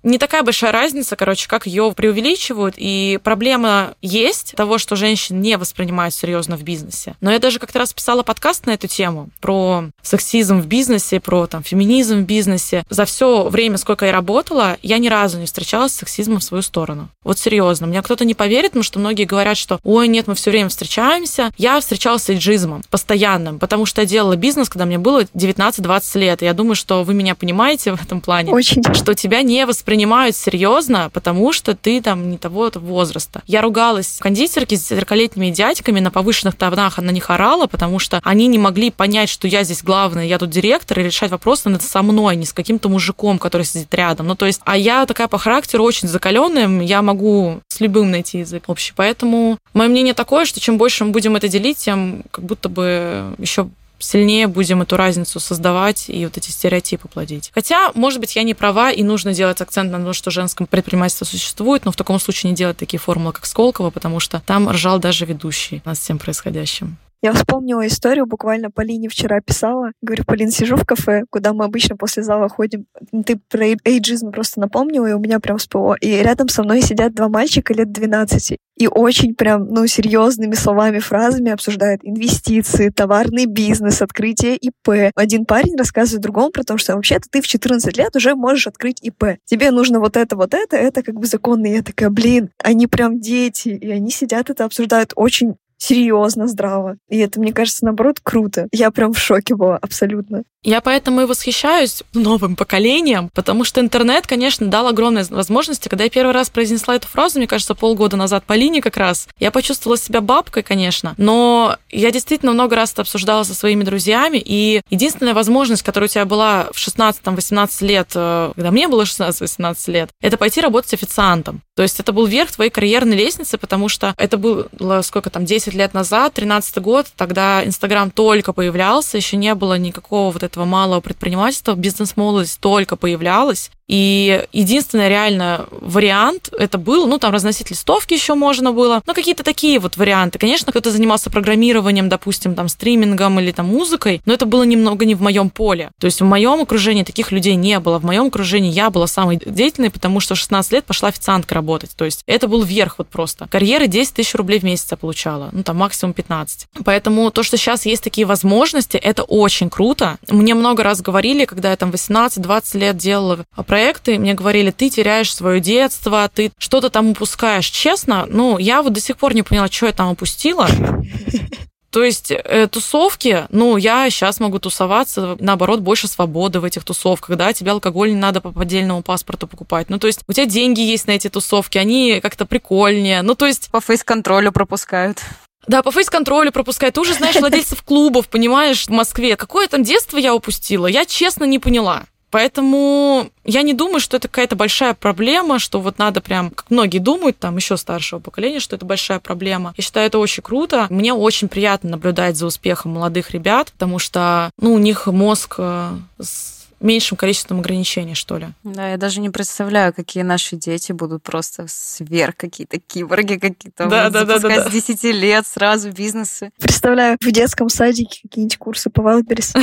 не такая большая разница, короче, как ее преувеличивают. И проблема есть того, что женщин не воспринимают серьезно в бизнесе. Но я даже как-то раз писала подкаст на эту тему про сексизм в бизнесе, про там феминизм в бизнесе. За все время, сколько я работала, я ни разу не встречалась с сексизмом в свою сторону. Вот серьезно. Мне кто-то не поверит, потому что многие говорят, что ой, нет, мы все время встречаемся. Я встречалась с эйджизмом постоянным, потому что я делала бизнес, когда мне было девятнадцать-двадцать лет. И я думаю, что вы меня понимаете в этом плане. Очень. Что тебя не воспринимают серьезно, потому что ты там не того-то возраста. Я ругалась в кондитерке с сорокалетними дядьками, на повышенных тонах она не орала, потому что они не могли понять, что я здесь главная, я тут директор, и решать вопросы надо со мной, не с каким-то мужиком, который сидит рядом. Ну, то есть, а я такая по характеру очень закаленным, я могу с любым найти язык общий. Поэтому мое мнение такое, что чем больше мы будем это делить, тем как будто бы еще сильнее будем эту разницу создавать и вот эти стереотипы плодить. Хотя, может быть, я не права, и нужно делать акцент на то, что женское предпринимательство существует, но в таком случае не делать такие формулы, как Сколково, потому что там ржал даже ведущий над всем происходящим. Я вспомнила историю, буквально Полине вчера писала. Говорю, Полин, сижу в кафе, куда мы обычно после зала ходим. Ты про эйджизм просто напомнила, и у меня прям всплыло. И рядом со мной сидят два мальчика лет двенадцати. И очень прям, ну, серьезными словами, фразами обсуждают инвестиции, товарный бизнес, открытие ИП. Один парень рассказывает другому про то, что вообще-то ты в четырнадцать лет уже можешь открыть ИП. Тебе нужно вот это, вот это, это как бы законно. И я такая, блин, они прям дети. И они сидят это обсуждают очень серьезно, здраво. И это, мне кажется, наоборот, круто. Я прям в шоке была абсолютно. Я поэтому и восхищаюсь новым поколением, потому что интернет, конечно, дал огромные возможности. Когда я первый раз произнесла эту фразу, мне кажется, полгода назад Полине как раз, я почувствовала себя бабкой, конечно, но я действительно много раз это обсуждала со своими друзьями, и единственная возможность, которая у тебя была в шестнадцать-восемнадцать лет, когда мне было шестнадцать-восемнадцать лет, это пойти работать официантом. То есть это был верх твоей карьерной лестницы, потому что это было, сколько там, десять лет назад, тринадцатый год, тогда Инстаграм только появлялся, еще не было никакого вот этого этого малого предпринимательства, бизнес-молодость только появлялась. И единственный реально вариант это был, ну, там разносить листовки еще можно было, но какие-то такие вот варианты. Конечно, кто-то занимался программированием, допустим, там, стримингом или там музыкой, но это было немного не в моем поле. То есть в моем окружении таких людей не было. В моем окружении я была самой деятельной, потому что в шестнадцать лет пошла официанткой работать. То есть это был верх вот просто. Карьеры десять тысяч рублей в месяц я получала, ну, там, максимум пятнадцать. Поэтому то, что сейчас есть такие возможности, это очень круто. Мне много раз говорили, когда я там восемнадцать-двадцать лет делала проекты, мне говорили, ты теряешь свое детство, ты что-то там упускаешь. Честно, ну, я вот до сих пор не поняла, что я там упустила. То есть э, тусовки, ну, я сейчас могу тусоваться, наоборот, больше свободы в этих тусовках, да, тебе алкоголь не надо по поддельному паспорту покупать. Ну, то есть у тебя деньги есть на эти тусовки, они как-то прикольнее, ну, то есть... По фейс-контролю пропускают. Да, по фейс-контролю пропускают. Ты уже знаешь владельцев клубов, понимаешь, в Москве. Какое там детство я упустила? Я, честно, не поняла. Поэтому я не думаю, что это какая-то большая проблема, что вот надо прям, как многие думают, там, еще старшего поколения, что это большая проблема. Я считаю, это очень круто. Мне очень приятно наблюдать за успехом молодых ребят, потому что, ну, у них мозг с меньшим количеством ограничений, что ли. Да, я даже не представляю, какие наши дети будут просто сверх какие-то киборги какие-то. Да, да, да, да. С десяти лет сразу бизнесы. Представляю, в детском садике какие-нибудь курсы по Wildberries.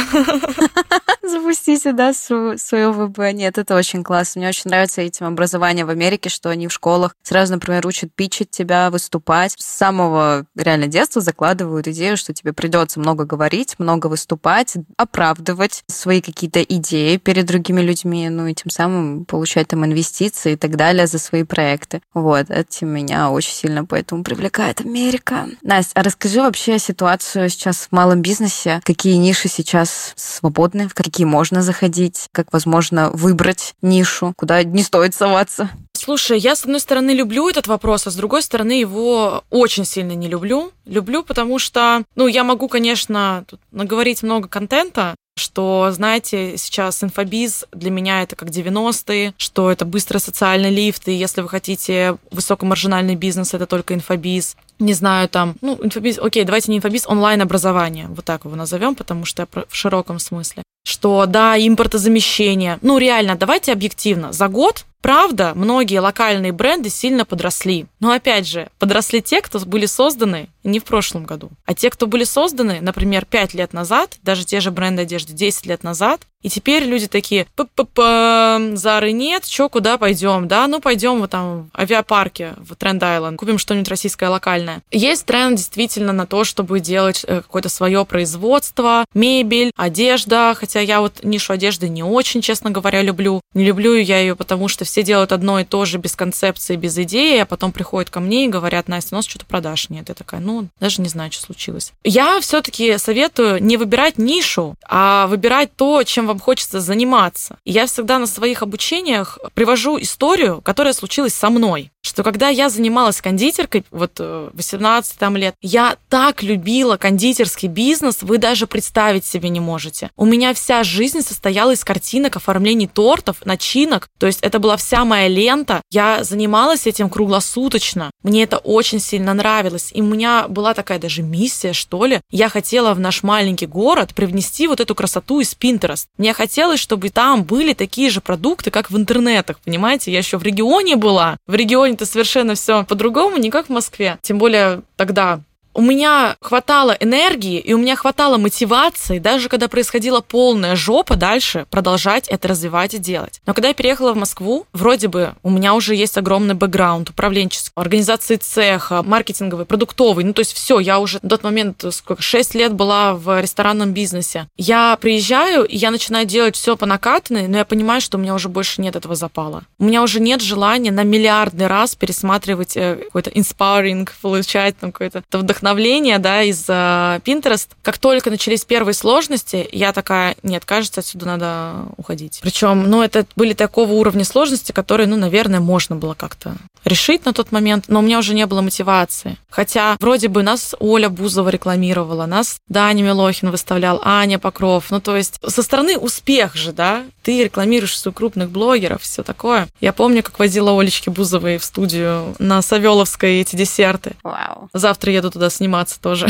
Запустите, да, свое ВБ. Нет, это очень классно. Мне очень нравится этим образование в Америке, что они в школах сразу, например, учат питчить тебя, выступать. С самого реально детства закладывают идею, что тебе придется много говорить, много выступать, оправдывать свои какие-то идеи перед другими людьми, ну и тем самым получать там инвестиции и так далее за свои проекты. Вот, это меня очень сильно поэтому привлекает Америка. Настя, а расскажи вообще ситуацию сейчас в малом бизнесе. Какие ниши сейчас свободны, в какие можно заходить, как возможно выбрать нишу, куда не стоит соваться? Слушай, я, с одной стороны, люблю этот вопрос, а с другой стороны, его очень сильно не люблю. Люблю, потому что, ну, я могу, конечно, тут наговорить много контента, что, знаете, сейчас инфобиз для меня это как девяностые, что это быстро социальный лифт, и если вы хотите высокомаржинальный бизнес, это только инфобиз. Не знаю, там, ну, инфобиз, окей, давайте не инфобиз, онлайн-образование, вот так его назовем, потому что в широком смысле. Что, да, импортозамещение. Ну, реально, давайте объективно, за год, правда, многие локальные бренды сильно подросли. Но, опять же, подросли те, кто были созданы не в прошлом году. А те, кто были созданы, например, пять лет назад, даже те же бренды одежды десять лет назад, и теперь люди такие, п-п-п, Зары нет, чё, куда пойдем, да, ну, пойдем вот там в Авиапарке, в Тренд Island, купим что-нибудь российское локальное. Есть тренд действительно на то, чтобы делать какое-то свое производство, мебель, одежда, хотя я вот нишу одежды не очень, честно говоря, люблю. Не люблю я ее, потому что все делают одно и то же, без концепции, без идеи, а потом приходят ко мне и говорят, Настя, у нас что-то продаж нет. Я такая, ну, даже не знаю, что случилось. Я все-таки советую не выбирать нишу, а выбирать то, чем вам хочется заниматься. И я всегда на своих обучениях привожу историю, которая случилась со мной. Что когда я занималась кондитеркой, вот восемнадцать там лет, я так любила кондитерский бизнес, вы даже представить себе не можете. У меня вся жизнь состояла из картинок, оформлений тортов, начинок. То есть это была вся моя лента. Я занималась этим круглосуточно. Мне это очень сильно нравилось. И у меня была такая даже миссия, что ли. Я хотела в наш маленький город привнести вот эту красоту из Pinterest. Мне хотелось, чтобы там были такие же продукты, как в интернетах. Понимаете, я еще в регионе была. В регионе это совершенно все по-другому, не как в Москве. Тем более тогда у меня хватало энергии и у меня хватало мотивации, даже когда происходила полная жопа, дальше продолжать это развивать и делать. Но когда я переехала в Москву, вроде бы у меня уже есть огромный бэкграунд управленческий, организации цеха, маркетинговый, продуктовый. Ну, то есть все, я уже на тот момент сколько, шесть лет была в ресторанном бизнесе. Я приезжаю, и я начинаю делать все по накатанной, но я понимаю, что у меня уже больше нет этого запала. У меня уже нет желания на миллиардный раз пересматривать какой-то inspiring, получать там какое-то вдохновение, вдохновление, да, из uh, Pinterest. Как только начались первые сложности, я такая, нет, кажется, отсюда надо уходить. Причем, ну, это были такого уровня сложности, которые, ну, наверное, можно было как-то решить на тот момент, но у меня уже не было мотивации. Хотя вроде бы нас Оля Бузова рекламировала, нас Даня Милохин выставлял, Аня Покров. Ну, то есть со стороны успех же, да, ты рекламируешь у крупных блогеров, все такое. Я помню, как возила Олечки Бузовой в студию на Савеловской эти десерты. Wow. Завтра еду туда сниматься тоже.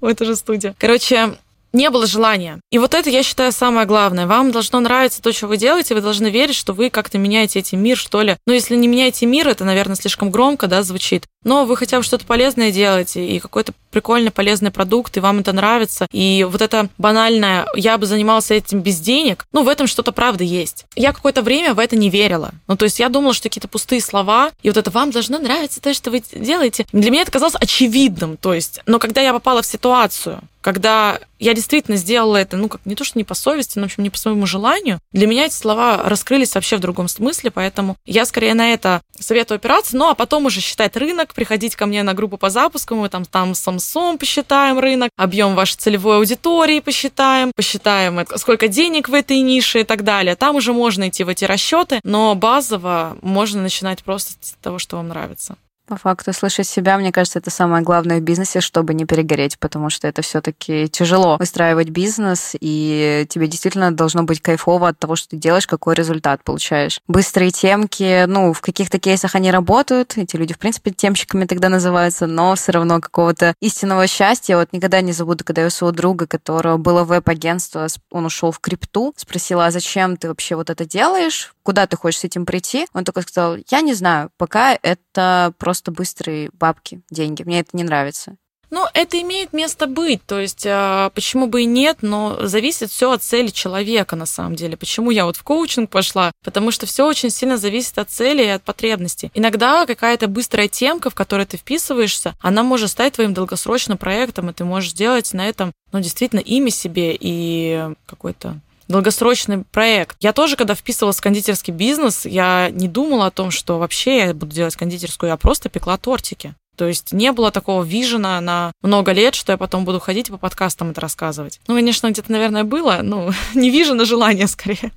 В этой же студии. Короче, не было желания. И вот это, я считаю, самое главное. Вам должно нравиться то, что вы делаете, вы должны верить, что вы как-то меняете этот мир, что ли. Но если не меняете мир, это, наверное, слишком громко, да, звучит. Но вы хотя бы что-то полезное делаете, и какой-то прикольный, полезный продукт, и вам это нравится. И вот это банальное, я бы занимался этим без денег, ну, в этом что-то правда есть. Я какое-то время в это не верила. Ну, то есть я думала, что какие-то пустые слова, и вот это вам должно нравиться то, что вы делаете. Для меня это казалось очевидным, то есть. Но когда я попала в ситуацию, когда я действительно сделала это, ну, как не то, что не по совести, но, в общем, не по своему желанию, для меня эти слова раскрылись вообще в другом смысле, поэтому я скорее на это советую опираться, ну, а потом уже считать рынок, приходить ко мне на группу по запуску, мы там, там с Самсом посчитаем рынок, объем вашей целевой аудитории посчитаем, посчитаем, сколько денег в этой нише и так далее. Там уже можно идти в эти расчеты, но базово можно начинать просто с того, что вам нравится. По факту слышать себя, мне кажется, это самое главное в бизнесе, чтобы не перегореть, потому что это все-таки тяжело выстраивать бизнес, и тебе действительно должно быть кайфово от того, что ты делаешь, какой результат получаешь. Быстрые темки, ну, в каких-то кейсах они работают, эти люди, в принципе, темщиками тогда называются, но все равно какого-то истинного счастья. Вот никогда не забуду, когда я у своего друга, которого было веб-агентство, он ушел в крипту, спросила, а зачем ты вообще вот это делаешь, куда ты хочешь с этим прийти? Он только сказал, я не знаю, пока это просто просто быстрые бабки, деньги. Мне это не нравится. Ну, это имеет место быть, то есть почему бы и нет, но зависит все от цели человека на самом деле. Почему я вот в коучинг пошла? Потому что все очень сильно зависит от цели и от потребностей. Иногда какая-то быстрая темка, в которую ты вписываешься, она может стать твоим долгосрочным проектом, и ты можешь сделать на этом, ну, действительно имя себе и какой-то долгосрочный проект. Я тоже, когда вписывалась в кондитерский бизнес, я не думала о том, что вообще я буду делать кондитерскую, я просто пекла тортики. То есть не было такого вижена на много лет, что я потом буду ходить и по подкастам это рассказывать. Ну, конечно, где-то, наверное, было, но не вижена, желание скорее.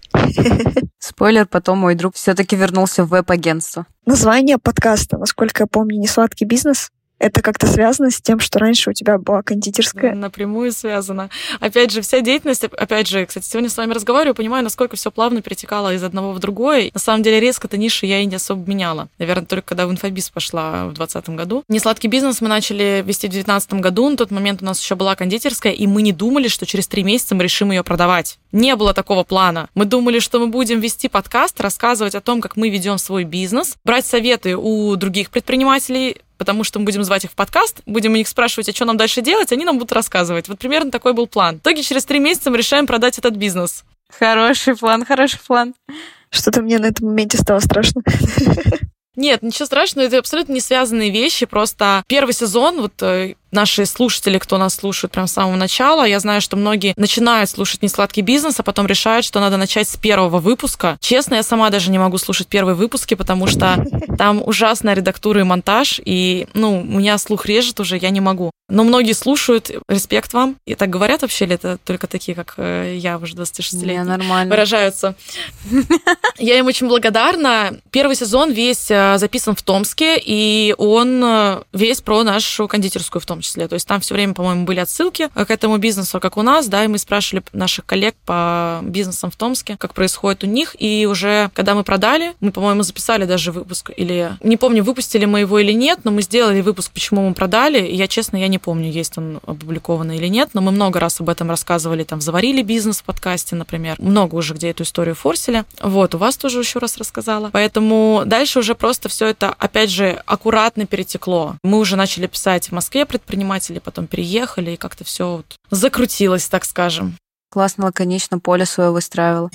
Спойлер, потом мой друг все-таки вернулся в веб-агентство. Название подкаста, насколько я помню, «Несладкий бизнес». Это как-то связано с тем, что раньше у тебя была кондитерская? Напрямую связано. Опять же, вся деятельность, опять же, кстати, сегодня с вами разговариваю, понимаю, насколько все плавно перетекало из одного в другое. На самом деле, резко-то ниши я и не особо меняла. Наверное, только когда в инфобиз пошла в двадцатом году. Несладкий бизнес мы начали вести в девятнадцатом году. На тот момент у нас еще была кондитерская, и мы не думали, что через три месяца мы решим ее продавать. Не было такого плана. Мы думали, что мы будем вести подкаст, рассказывать о том, как мы ведем свой бизнес, брать советы у других предпринимателей, потому что мы будем звать их в подкаст, будем у них спрашивать, а что нам дальше делать, они нам будут рассказывать. Вот примерно такой был план. В итоге через три месяца мы решаем продать этот бизнес. Хороший план, хороший план. Что-то мне на этом моменте стало страшно. Нет, ничего страшного, это абсолютно не связанные вещи, просто первый сезон, вот наши слушатели, кто нас слушает прям с самого начала, я знаю, что многие начинают слушать «Несладкий бизнес», а потом решают, что надо начать с первого выпуска. Честно, я сама даже не могу слушать первые выпуски, потому что там ужасная редактура и монтаж, и, ну, у меня слух режет уже, я не могу. Но многие слушают, респект вам. И так говорят вообще, или это только такие, как я, уже двадцатишестилетний, нормально выражаются? Я им очень благодарна. Первый сезон весь записан в Томске, и он весь про нашу кондитерскую в том числе. То есть там все время, по-моему, были отсылки к этому бизнесу, как у нас, да, и мы спрашивали наших коллег по бизнесам в Томске, как происходит у них, и уже когда мы продали, мы, по-моему, записали даже выпуск, или, не помню, выпустили мы его или нет, но мы сделали выпуск, почему мы продали, и я, честно, я не помню, есть он опубликованный или нет, но мы много раз об этом рассказывали, там, «Заварили бизнес» в подкасте, например, много уже, где эту историю форсили. Вот, у вас тоже еще раз рассказала. Поэтому дальше уже просто все это, опять же, аккуратно перетекло. Мы уже начали писать в Москве предприниматели, потом переехали, и как-то все вот закрутилось, так скажем. Классно, лаконично поле свое выстраивала.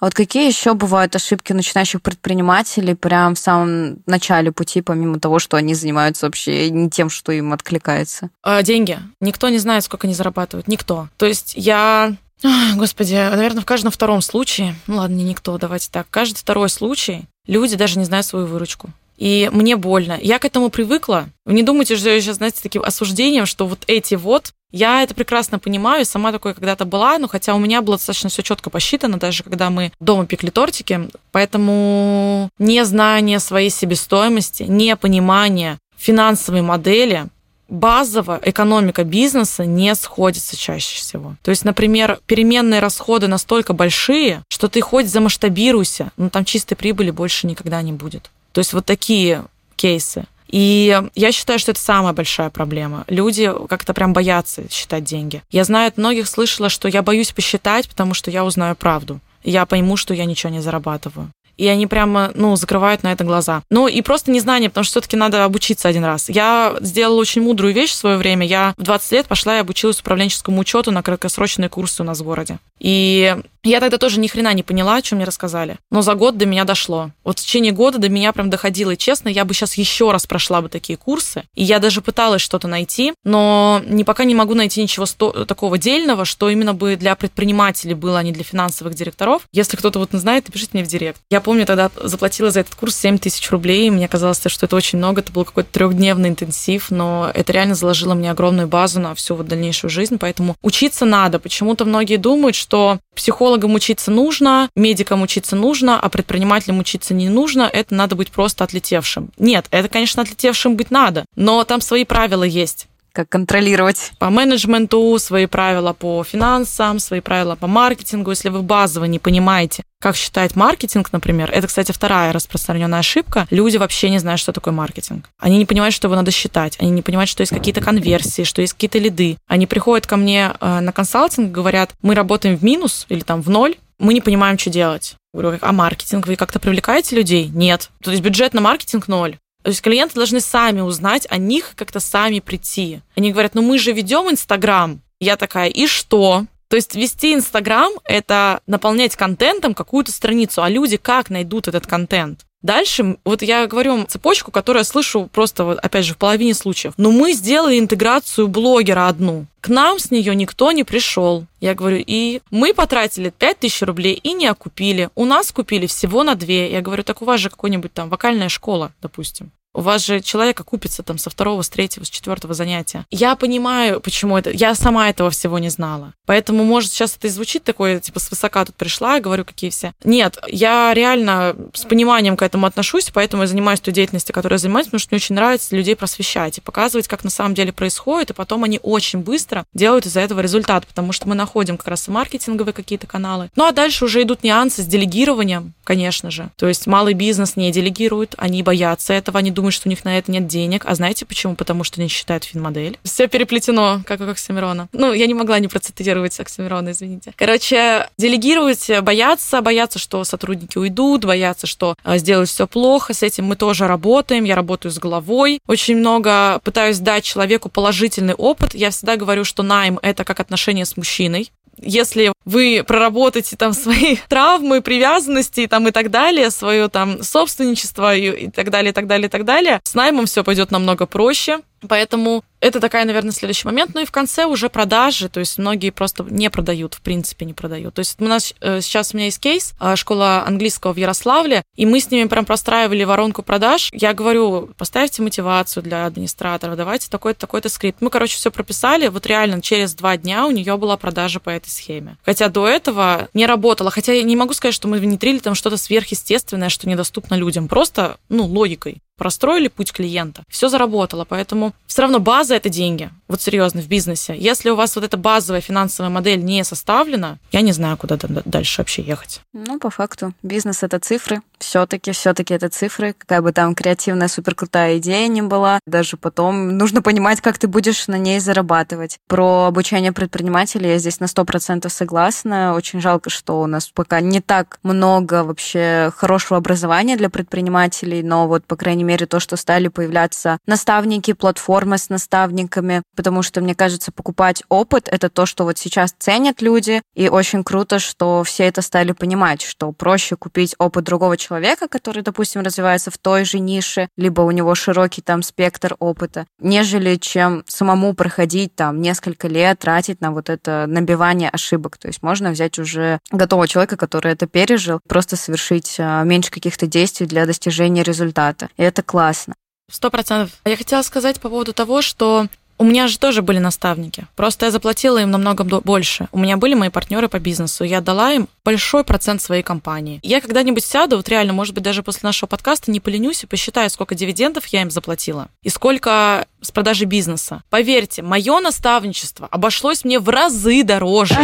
А вот какие еще бывают ошибки начинающих предпринимателей прямо в самом начале пути, помимо того, что они занимаются вообще не тем, что им откликается? А, деньги. Никто не знает, сколько они зарабатывают. Никто. То есть я... Ой, господи, наверное, в каждом втором случае, ну ладно, не никто, давайте так, каждый второй случай люди даже не знают свою выручку. И мне больно. Я к этому привыкла. Вы не думайте, что я сейчас, знаете, таким осуждением, что вот эти вот. Я это прекрасно понимаю, сама такой когда-то была, но хотя у меня было достаточно все четко посчитано, даже когда мы дома пекли тортики. Поэтому незнание своей себестоимости, непонимание финансовой модели, базово экономика бизнеса не сходится чаще всего. То есть, например, переменные расходы настолько большие, что ты хоть замасштабируйся, но там чистой прибыли больше никогда не будет. То есть вот такие кейсы. И я считаю, что это самая большая проблема. Люди как-то прям боятся считать деньги. Я знаю, от многих слышала, что я боюсь посчитать, потому что я узнаю правду. Я пойму, что я ничего не зарабатываю. И они прямо, ну, закрывают на это глаза. Ну, и просто незнание, потому что все-таки надо обучиться один раз. Я сделала очень мудрую вещь в свое время. Я в двадцать лет пошла и обучилась управленческому учету на краткосрочные курсы у нас в городе. И я тогда тоже ни хрена не поняла, о чем мне рассказали. Но за год до меня дошло. Вот в течение года до меня прям доходило. И честно, я бы сейчас еще раз прошла бы такие курсы. И я даже пыталась что-то найти, но пока не могу найти ничего сто- такого дельного, что именно бы для предпринимателей было, а не для финансовых директоров. Если кто-то вот знает, напишите мне в директ. Я помню, тогда заплатила за этот курс семь тысяч рублей, и мне казалось, что это очень много. Это был какой-то трехдневный интенсив, но это реально заложило мне огромную базу на всю вот дальнейшую жизнь. Поэтому учиться надо. Почему-то многие думают, что психолог психологам учиться нужно, медикам учиться нужно, а предпринимателям учиться не нужно, это надо быть просто отлетевшим. Нет, это, конечно, отлетевшим быть надо, но там свои правила есть. Как контролировать? По менеджменту, свои правила по финансам, свои правила по маркетингу. Если вы базово не понимаете, как считать маркетинг, например, это, кстати, вторая распространенная ошибка. Люди вообще не знают, что такое маркетинг. Они не понимают, что его надо считать. Они не понимают, что есть какие-то конверсии, что есть какие-то лиды. Они приходят ко мне на консалтинг, говорят, мы работаем в минус или там в ноль, мы не понимаем, что делать. Говорю, а маркетинг вы как-то привлекаете людей? Нет. То есть бюджет на маркетинг ноль. То есть клиенты должны сами узнать о них, как-то сами прийти. Они говорят, ну мы же ведем Инстаграм. Я такая, и что? То есть вести Инстаграм – это наполнять контентом какую-то страницу, а люди как найдут этот контент? Дальше, вот я говорю цепочку, которую я слышу просто, вот, опять же, в половине случаев. Но мы сделали интеграцию блогера одну. К нам с нее никто не пришел. Я говорю, и мы потратили пять тысяч рублей и не окупили. У нас купили всего на две. Я говорю, так у вас же какой-нибудь там вокальная школа, допустим. У вас же человек окупится там со второго, с третьего, с четвертого занятия. Я понимаю, почему это. Я сама этого всего не знала. Поэтому, может, сейчас это и звучит такое, типа, свысока тут пришла, я говорю, какие все. Нет, я реально с пониманием к этому отношусь, поэтому я занимаюсь той деятельностью, которой я занимаюсь, потому что мне очень нравится людей просвещать и показывать, как на самом деле происходит, и потом они очень быстро делают из-за этого результат, потому что мы находим как раз и маркетинговые какие-то каналы. Ну, а дальше уже идут нюансы с делегированием, конечно же. То есть малый бизнес не делегирует, они боятся этого, они думают, думают, что у них на это нет денег. А знаете почему? Потому что не считают финмодель. Все переплетено, как у Оксимирона. Ну, я не могла не процитировать Оксимирона, извините. Короче, делегировать, бояться, бояться, что сотрудники уйдут, бояться, что сделают все плохо. С этим мы тоже работаем. Я работаю с головой. Очень много пытаюсь дать человеку положительный опыт. Я всегда говорю, что найм — это как отношения с мужчиной. Если вы проработаете там свои травмы, привязанности там, и так далее, свое там собственничество и, и так далее, и так далее, и так далее, с наймом все пойдет намного проще. Поэтому это такая, наверное, следующий момент. Ну и в конце уже продажи, то есть многие просто не продают, в принципе не продают. То есть у нас сейчас у меня есть кейс, школа английского в Ярославле, и мы с ними прям простраивали воронку продаж. Я говорю, поставьте мотивацию для администратора, давайте такой-то, такой-то скрипт. Мы, короче, все прописали, вот реально через два дня у нее была продажа по этой схеме. Хотя до этого не работало, хотя я не могу сказать, что мы внедрили там что-то сверхъестественное, что недоступно людям, просто, ну, логикой. Простроили путь клиента, все заработало, поэтому все равно база – это деньги, вот серьезно, в бизнесе. Если у вас вот эта базовая финансовая модель не составлена, я не знаю, куда дальше вообще ехать. Ну, по факту, бизнес – это цифры, все-таки, все-таки это цифры, какая бы там креативная, суперкрутая идея ни была, даже потом нужно понимать, как ты будешь на ней зарабатывать. Про обучение предпринимателей я здесь на сто процентов согласна, очень жалко, что у нас пока не так много вообще хорошего образования для предпринимателей, но вот, по крайней мере, мере, то, что стали появляться наставники, платформы с наставниками, потому что, мне кажется, покупать опыт — это то, что вот сейчас ценят люди, и очень круто, что все это стали понимать, что проще купить опыт другого человека, который, допустим, развивается в той же нише, либо у него широкий там спектр опыта, нежели чем самому проходить там несколько лет, тратить на вот это набивание ошибок. То есть можно взять уже готового человека, который это пережил, просто совершить меньше каких-то действий для достижения результата. И это классно. Сто процентов. Я хотела сказать по поводу того, что у меня же тоже были наставники. Просто я заплатила им намного больше. У меня были мои партнеры по бизнесу. Я дала им большой процент своей компании. Я когда-нибудь сяду, вот реально, может быть, даже после нашего подкаста не поленюсь и посчитаю, сколько дивидендов я им заплатила и сколько с продажи бизнеса. Поверьте, мое наставничество обошлось мне в разы дороже.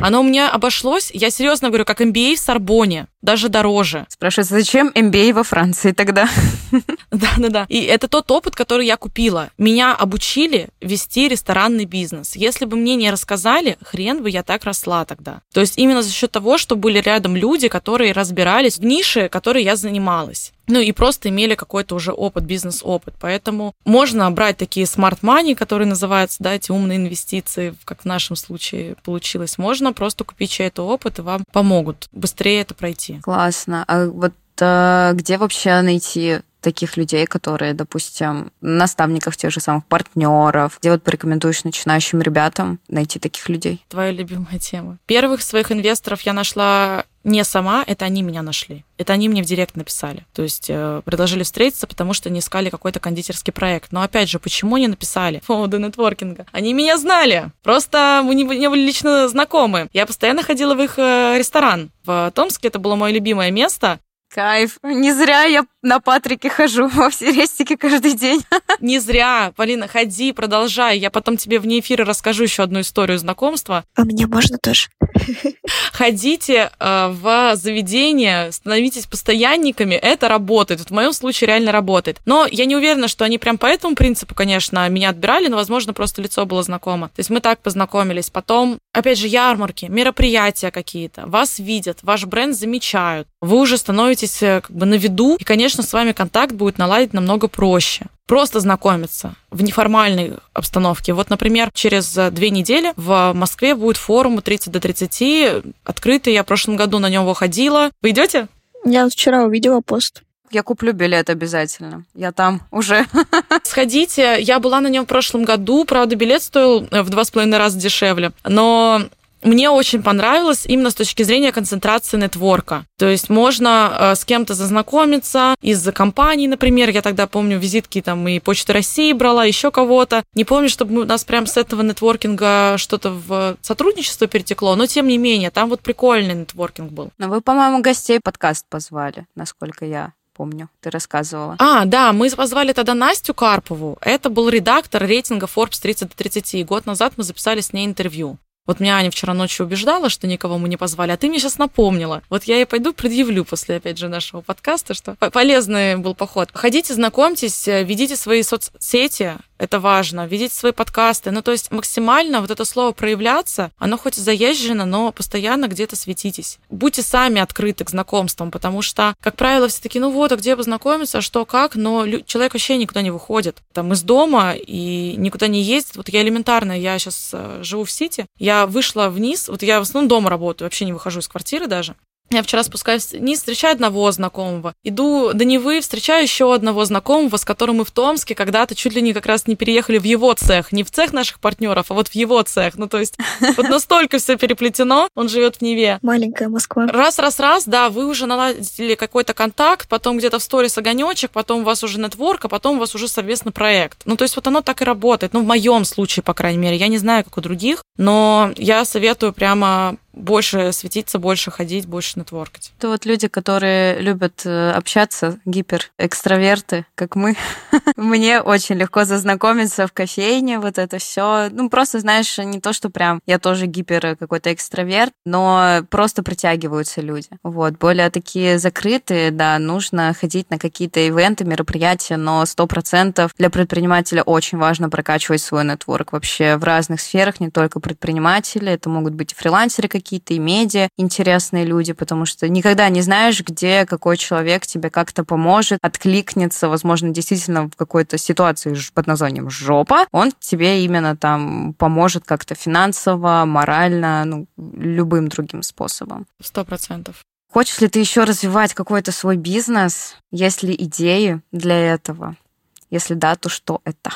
Оно у меня обошлось, я серьезно говорю, как эм би эй в Сорбоне, даже дороже. Спрашивается, зачем эм би эй во Франции тогда? Да-да-да. И это тот опыт, который я купила. Меня обучили вести ресторанный бизнес. Если бы мне не рассказали, хрен бы я так росла тогда. То есть именно за счет того, что были рядом люди, которые разбирались в нише, которой я занималась. Ну и просто имели какой-то уже опыт, бизнес-опыт. Поэтому можно брать такие смарт-мани, которые называются, да, эти умные инвестиции, как в нашем случае получилось. Можно просто купить чей-то опыт, и вам помогут быстрее это пройти. Классно. А вот а, где вообще найти таких людей, которые, допустим, наставников тех же самых партнеров, где вот порекомендуешь начинающим ребятам найти таких людей? Твоя любимая тема. Первых своих инвесторов я нашла не сама, это они меня нашли. Это они мне в директ написали. То есть э, предложили встретиться, потому что не искали какой-то кондитерский проект. Но опять же, почему не написали по поводу нетворкинга? Они меня знали. Просто мы не, не были лично знакомы. Я постоянно ходила в их э, ресторан. В Томске это было мое любимое место. Кайф. Не зря я на Патрике хожу во все рестики каждый день. Не зря. Полина, ходи, продолжай. Я потом тебе вне эфира расскажу еще одну историю знакомства. А мне можно тоже? Ходите э, в заведение, становитесь постоянниками. Это работает. Вот в моем случае реально работает. Но я не уверена, что они прям по этому принципу, конечно, меня отбирали, но, возможно, просто лицо было знакомо. То есть мы так познакомились. Потом, опять же, ярмарки, мероприятия какие-то. Вас видят, ваш бренд замечают. Вы уже становитесь как бы на виду, и, конечно, с вами контакт будет наладить намного проще. Просто знакомиться в неформальной обстановке. Вот, например, через две недели в Москве будет форум тридцать до тридцати, открытый. Я в прошлом году на нем выходила. Вы идете? Я вчера увидела пост. Я куплю билет обязательно. Я там уже. Сходите. Я была на нем в прошлом году. Правда, билет стоил в два с половиной раза дешевле. Но... Мне очень понравилось именно с точки зрения концентрации нетворка. То есть можно с кем-то зазнакомиться из-за компаний, например. Я тогда, помню, визитки там и Почты России брала, еще кого-то. Не помню, чтобы у нас прям с этого нетворкинга что-то в сотрудничество перетекло, но тем не менее, там вот прикольный нетворкинг был. Но вы, по-моему, гостей подкаст позвали, насколько я... помню, ты рассказывала. А, да, мы позвали тогда Настю Карпову. Это был редактор рейтинга Forbes тридцать до тридцати. И год назад мы записали с ней интервью. Вот меня Аня вчера ночью убеждала, что никого мы не позвали, а ты мне сейчас напомнила. Вот я и пойду предъявлю после, опять же, нашего подкаста, что полезный был поход. Ходите, знакомьтесь, ведите свои соцсети, это важно, ведите свои подкасты. Ну, то есть максимально вот это слово «проявляться», оно хоть и заезжено, но постоянно где-то светитесь. Будьте сами открыты к знакомствам, потому что, как правило, все такие, ну вот, а где познакомиться, что, как, но человек вообще никуда не выходит. Там из дома и никуда не ездит. Вот я элементарно, я сейчас живу в Сити, я Я вышла вниз, вот я в основном дома работаю, вообще не выхожу из квартиры даже. Я вчера спускаюсь вниз, встречаю одного знакомого, иду до Невы, встречаю еще одного знакомого, с которым мы в Томске когда-то чуть ли не как раз не переехали в его цех, не в цех наших партнеров, а вот в его цех. Ну, то есть вот настолько все переплетено, он живет в Неве. Маленькая Москва. Раз-раз-раз, да, вы уже наладили какой-то контакт, потом где-то в сторис огонечек, потом у вас уже нетворк, а потом у вас уже совместный проект. Ну, то есть вот оно так и работает, ну, в моем случае, по крайней мере, я не знаю, как у других, но я советую прямо... больше светиться, больше ходить, больше нетворкать. Это вот люди, которые любят общаться, гиперэкстраверты, как мы. Мне очень легко зазнакомиться в кофейне, вот это все. Ну, просто, знаешь, не то, что прям я тоже гипер какой-то экстраверт, но просто притягиваются люди. Вот, более такие закрытые, да, нужно ходить на какие-то ивенты, мероприятия, но сто процентов для предпринимателя очень важно прокачивать свой нетворк вообще в разных сферах, не только предприниматели, это могут быть и фрилансеры какие какие-то и медиа, интересные люди, потому что никогда не знаешь, где какой человек тебе как-то поможет, откликнется, возможно, действительно в какой-то ситуации под названием «жопа», он тебе именно там поможет как-то финансово, морально, ну, любым другим способом. Сто процентов. Хочешь ли ты еще развивать какой-то свой бизнес? Есть ли идеи для этого? Если да, то что это?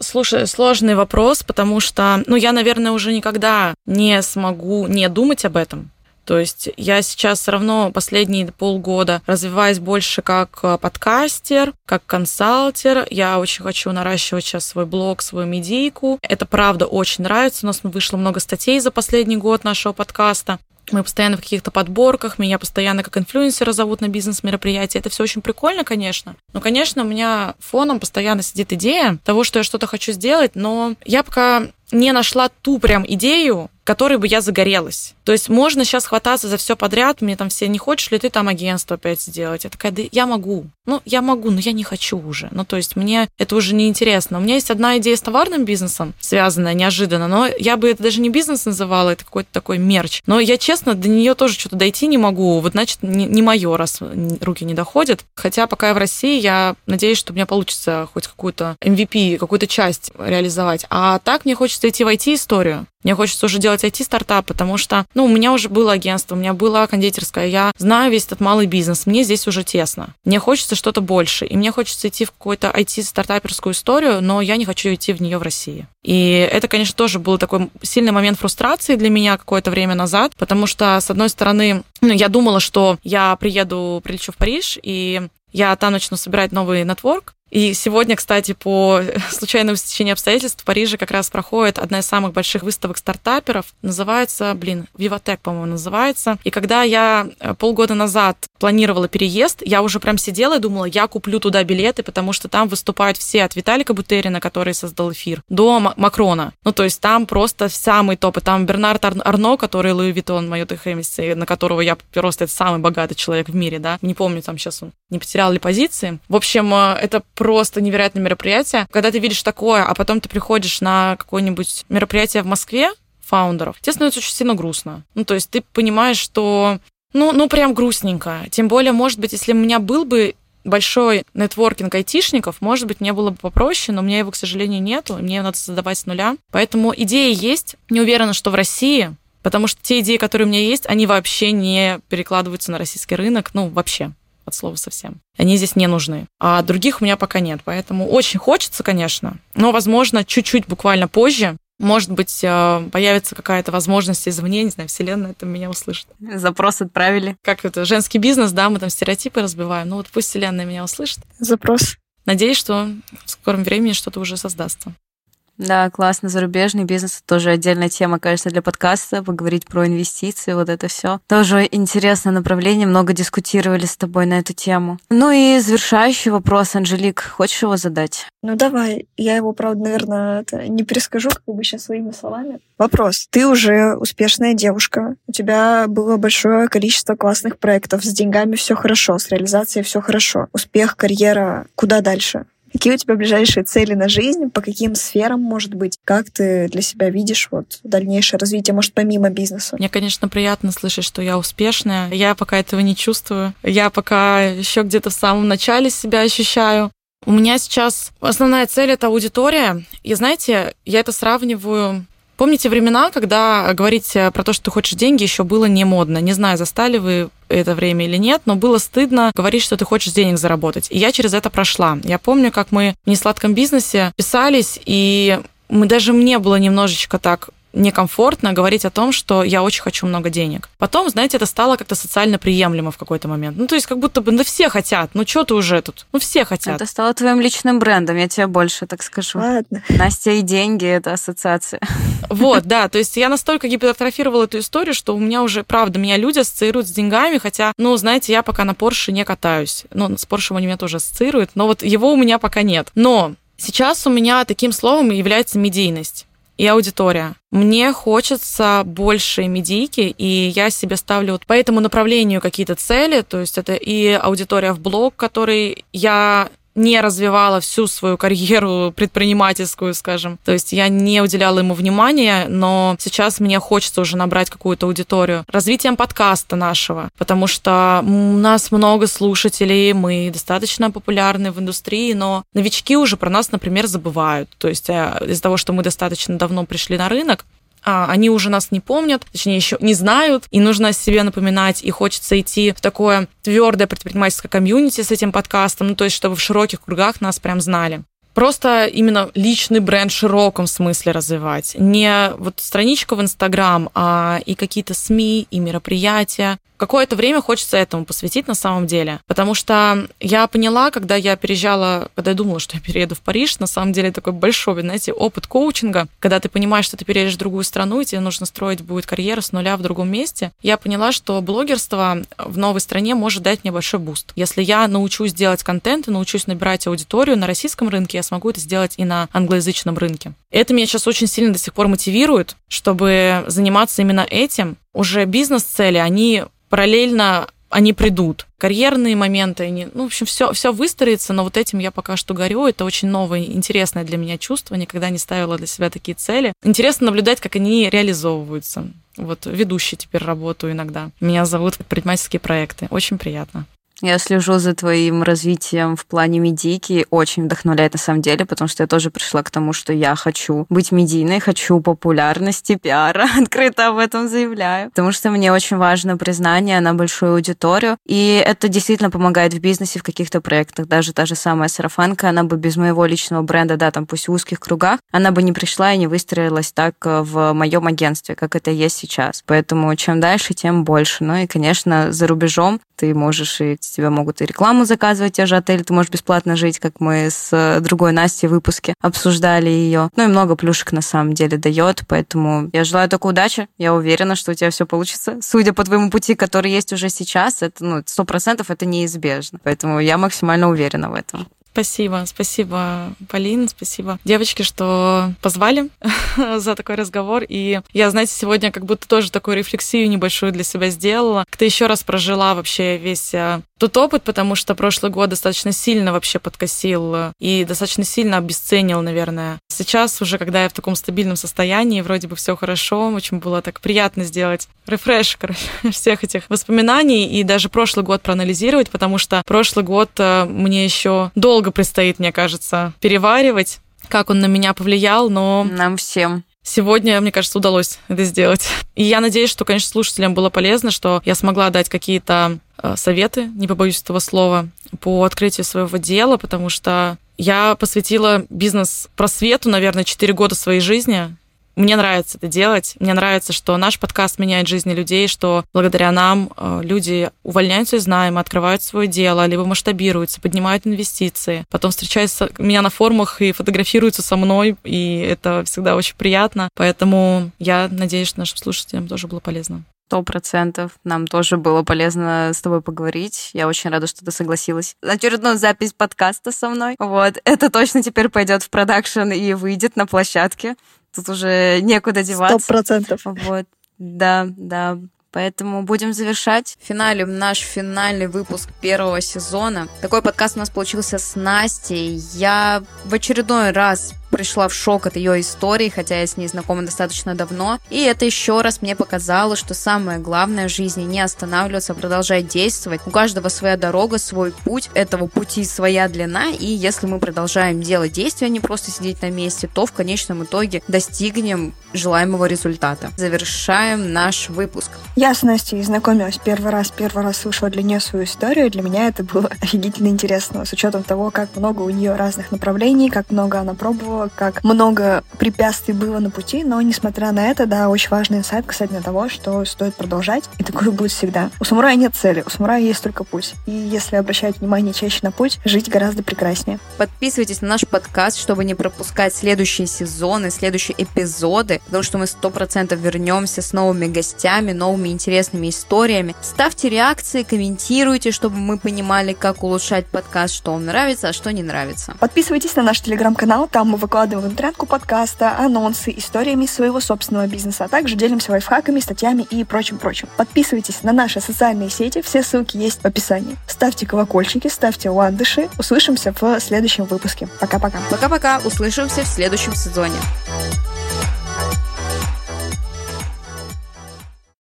Слушай, сложный вопрос, потому что, ну, я, наверное, уже никогда не смогу не думать об этом. То есть я сейчас все равно последние полгода развиваюсь больше как подкастер, как консалтер. Я очень хочу наращивать сейчас свой блог, свою медийку. Это, правда, очень нравится. У нас вышло много статей за последний год нашего подкаста. Мы постоянно в каких-то подборках, меня постоянно как инфлюенсера зовут на бизнес-мероприятия. Это все очень прикольно, конечно. Но, конечно, у меня фоном постоянно сидит идея того, что я что-то хочу сделать, но я пока не нашла ту прям идею, которой бы я загорелась. То есть можно сейчас хвататься за все подряд, мне там все, не хочешь ли ты там агентство опять сделать? Я такая, да я могу. Ну, я могу, но я не хочу уже. Ну, то есть мне это уже не интересно. У меня есть одна идея с товарным бизнесом, связанная неожиданно, но я бы это даже не бизнес называла, это какой-то такой мерч. Но я, честно, до нее тоже что-то дойти не могу. Вот, значит, не, не мое, раз руки не доходят. Хотя пока я в России, я надеюсь, что у меня получится хоть какую-то эм ви пи, какую-то часть реализовать. А так мне хочется хочется идти в ай ти-историю. Мне хочется уже делать ай ти-стартап, потому что, ну, у меня уже было агентство, у меня была кондитерская, я знаю весь этот малый бизнес, мне здесь уже тесно. Мне хочется что-то больше, и мне хочется идти в какую-то ай ти-стартаперскую историю, но я не хочу идти в нее в России. И это, конечно, тоже был такой сильный момент фрустрации для меня какое-то время назад, потому что, с одной стороны, ну, я думала, что я приеду, прилечу в Париж, и я там начну собирать новый нетворк. И сегодня, кстати, по случайному стечению обстоятельств в Париже как раз проходит одна из самых больших выставок стартаперов. Называется, блин, Vivatech, по-моему, называется. И когда я полгода назад планировала переезд, я уже прям сидела и думала, я куплю туда билеты, потому что там выступают все, от Виталика Бутерина, который создал эфир, до Макрона. Ну, то есть там просто самый топ. И там Бернард Арно, который Луи Виттон, мое Хэмис, на которого я просто это самый богатый человек в мире, да. Не помню, там сейчас он не потерял ли позиции. В общем, это просто невероятное мероприятие. Когда ты видишь такое, а потом ты приходишь на какое-нибудь мероприятие в Москве фаундеров, тебе становится очень сильно грустно. Ну, то есть ты понимаешь, что... Ну, ну прям грустненько. Тем более, может быть, если у меня был бы большой нетворкинг айтишников, может быть, мне было бы попроще, но у меня его, к сожалению, нету, мне его надо создавать с нуля. Поэтому идеи есть. Не уверена, что в России... Потому что те идеи, которые у меня есть, они вообще не перекладываются на российский рынок. Ну, вообще. От слова совсем. Они здесь не нужны. А других у меня пока нет. Поэтому очень хочется, конечно, но, возможно, чуть-чуть буквально позже, может быть, появится какая-то возможность извне, не знаю, вселенная там меня услышит. Запрос отправили. Как это, женский бизнес, да, мы там стереотипы разбиваем. Ну вот пусть вселенная меня услышит. Запрос. Надеюсь, что в скором времени что-то уже создастся. Да, классно. Зарубежный бизнес — тоже отдельная тема, кажется, для подкаста. Поговорить про инвестиции, вот это все. Тоже интересное направление. Много дискутировали с тобой на эту тему. Ну и завершающий вопрос, Анжелик. Хочешь его задать? Ну давай. Я его, правда, наверное, не перескажу, как бы сейчас своими словами. Вопрос. Ты уже успешная девушка. У тебя было большое количество классных проектов. С деньгами все хорошо, с реализацией все хорошо. Успех, карьера. Куда дальше? Какие у тебя ближайшие цели на жизнь? По каким сферам, может быть? Как ты для себя видишь вот дальнейшее развитие, может, помимо бизнеса? Мне, конечно, приятно слышать, что я успешная. Я пока этого не чувствую. Я пока еще где-то в самом начале себя ощущаю. У меня сейчас основная цель — это аудитория. И знаете, я это сравниваю... Помните времена, когда говорить про то, что ты хочешь деньги, еще было не модно? Не знаю, застали вы это время или нет, но было стыдно говорить, что ты хочешь денег заработать. И я через это прошла. Я помню, как мы в Несладком бизнесе писались, и мы, даже мне было немножечко так некомфортно говорить о том, что я очень хочу много денег. Потом, знаете, это стало как-то социально приемлемо в какой-то момент. Ну, то есть как будто бы, да все хотят, ну что ты уже тут? Ну, все хотят. Это стало твоим личным брендом, я тебе больше так скажу. Ладно. Настя и деньги — это ассоциация. Вот, да, то есть я настолько гипертрофировала эту историю, что у меня уже, правда, меня люди ассоциируют с деньгами, хотя, ну, знаете, я пока на Порше не катаюсь. Ну, с Поршем они меня тоже ассоциируют, но вот его у меня пока нет. Но сейчас у меня таким словом является медийность и аудитория. Мне хочется больше медийки, и я себе ставлю вот по этому направлению какие-то цели, то есть это и аудитория в блог, который я не развивала всю свою карьеру предпринимательскую, скажем. То есть я не уделяла ему внимания, но сейчас мне хочется уже набрать какую-то аудиторию. Развитием подкаста нашего, потому что у нас много слушателей, мы достаточно популярны в индустрии, но новички уже про нас, например, забывают. То есть из-за того, что мы достаточно давно пришли на рынок, они уже нас не помнят, точнее, еще не знают, и нужно о себе напоминать, и хочется идти в такое твердое предпринимательское комьюнити с этим подкастом, ну, то есть, чтобы в широких кругах нас прям знали. Просто именно личный бренд в широком смысле развивать. Не вот страничка в Инстаграм, а и какие-то СМИ, и мероприятия. Какое-то время хочется этому посвятить на самом деле. Потому что я поняла, когда я переезжала, когда я думала, что я перееду в Париж, на самом деле такой большой, знаете, опыт коучинга, когда ты понимаешь, что ты переедешь в другую страну, и тебе нужно строить будет карьеру с нуля в другом месте, я поняла, что блогерство в новой стране может дать мне большой буст. Если я научусь делать контент и научусь набирать аудиторию на российском рынке, я смогу это сделать и на англоязычном рынке. Это меня сейчас очень сильно до сих пор мотивирует, чтобы заниматься именно этим. Уже бизнес-цели, они параллельно, они придут. Карьерные моменты, они, ну, в общем, все, все выстроится, но вот этим я пока что горю. Это очень новое, интересное для меня чувство. Никогда не ставила для себя такие цели. Интересно наблюдать, как они реализовываются. Вот ведущей теперь работаю иногда. Меня зовут в предпринимательские проекты. Очень приятно. Я слежу за твоим развитием в плане медийки. Очень вдохновляет на самом деле, потому что я тоже пришла к тому, что я хочу быть медийной, хочу популярности, пиара. Открыто об этом заявляю. Потому что мне очень важно признание на большую аудиторию. И это действительно помогает в бизнесе, в каких-то проектах. Даже та же самая сарафанка, она бы без моего личного бренда, да, там пусть в узких кругах, она бы не пришла и не выстроилась так в моем агентстве, как это есть сейчас. Поэтому чем дальше, тем больше. Ну и, конечно, за рубежом ты можешь и тебя могут и рекламу заказывать, те же отели, ты можешь бесплатно жить, как мы с другой Настей в выпуске обсуждали ее. Ну и много плюшек на самом деле дает, поэтому я желаю только удачи, я уверена, что у тебя все получится. Судя по твоему пути, который есть уже сейчас, это, ну, сто процентов это неизбежно, поэтому я максимально уверена в этом. Спасибо, спасибо, Полина, спасибо, девочки, что позвали за такой разговор. И я, знаете, сегодня как будто тоже такую рефлексию небольшую для себя сделала. Как-то еще раз прожила вообще весь тот опыт, потому что прошлый год достаточно сильно вообще подкосил и достаточно сильно обесценил, наверное. Сейчас уже, когда я в таком стабильном состоянии, вроде бы все хорошо, очень было так приятно сделать рефреш, короче, всех этих воспоминаний и даже прошлый год проанализировать, потому что прошлый год мне еще долго предстоит, мне кажется, переваривать, как он на меня повлиял, но... Нам всем. Сегодня, мне кажется, удалось это сделать. И я надеюсь, что, конечно, слушателям было полезно, что я смогла дать какие-то советы, не побоюсь этого слова, по открытию своего дела, потому что я посвятила бизнес-просвету, наверное, четыре года своей жизни. Мне нравится это делать. Мне нравится, что наш подкаст меняет жизни людей, что благодаря нам люди увольняются из найма, открывают свое дело, либо масштабируются, поднимают инвестиции. Потом встречаются меня на форумах и фотографируются со мной, и это всегда очень приятно. Поэтому я надеюсь, что нашим слушателям тоже было полезно. Сто процентов. Нам тоже было полезно с тобой поговорить. Я очень рада, что ты согласилась. Очередную запись подкаста со мной. Вот. Это точно теперь пойдет в продакшн и выйдет на площадке. Тут уже некуда деваться. Сто процентов. Вот. Да, да. Поэтому будем завершать. Финалем наш финальный выпуск первого сезона. Такой подкаст у нас получился с Настей. Я в очередной раз пришла в шок от ее истории, хотя я с ней знакома достаточно давно. И это еще раз мне показало, что самое главное в жизни не останавливаться, а продолжать действовать. У каждого своя дорога, свой путь, этого пути своя длина. И если мы продолжаем делать действия, а не просто сидеть на месте, то в конечном итоге достигнем желаемого результата. Завершаем наш выпуск. Я с Настей знакомилась первый раз, первый раз слушала для нее свою историю. Для меня это было офигительно интересно, с учетом того, как много у нее разных направлений, как много она пробовала, как много препятствий было на пути, но, несмотря на это, да, очень важный инсайт касательно того, что стоит продолжать, и такое будет всегда. У самурая нет цели, у самурая есть только путь. И если обращать внимание чаще на путь, жить гораздо прекраснее. Подписывайтесь на наш подкаст, чтобы не пропускать следующие сезоны, следующие эпизоды, потому что мы сто процентов вернемся с новыми гостями, новыми интересными историями. Ставьте реакции, комментируйте, чтобы мы понимали, как улучшать подкаст, что вам нравится, а что не нравится. Подписывайтесь на наш телеграм-канал, там мы выкладываем трендку подкаста, анонсы, историями своего собственного бизнеса, а также делимся лайфхаками, статьями и прочим-прочим. Подписывайтесь на наши социальные сети, все ссылки есть в описании. Ставьте колокольчики, ставьте ландыши. Услышимся в следующем выпуске. Пока-пока. Пока-пока. Услышимся в следующем сезоне.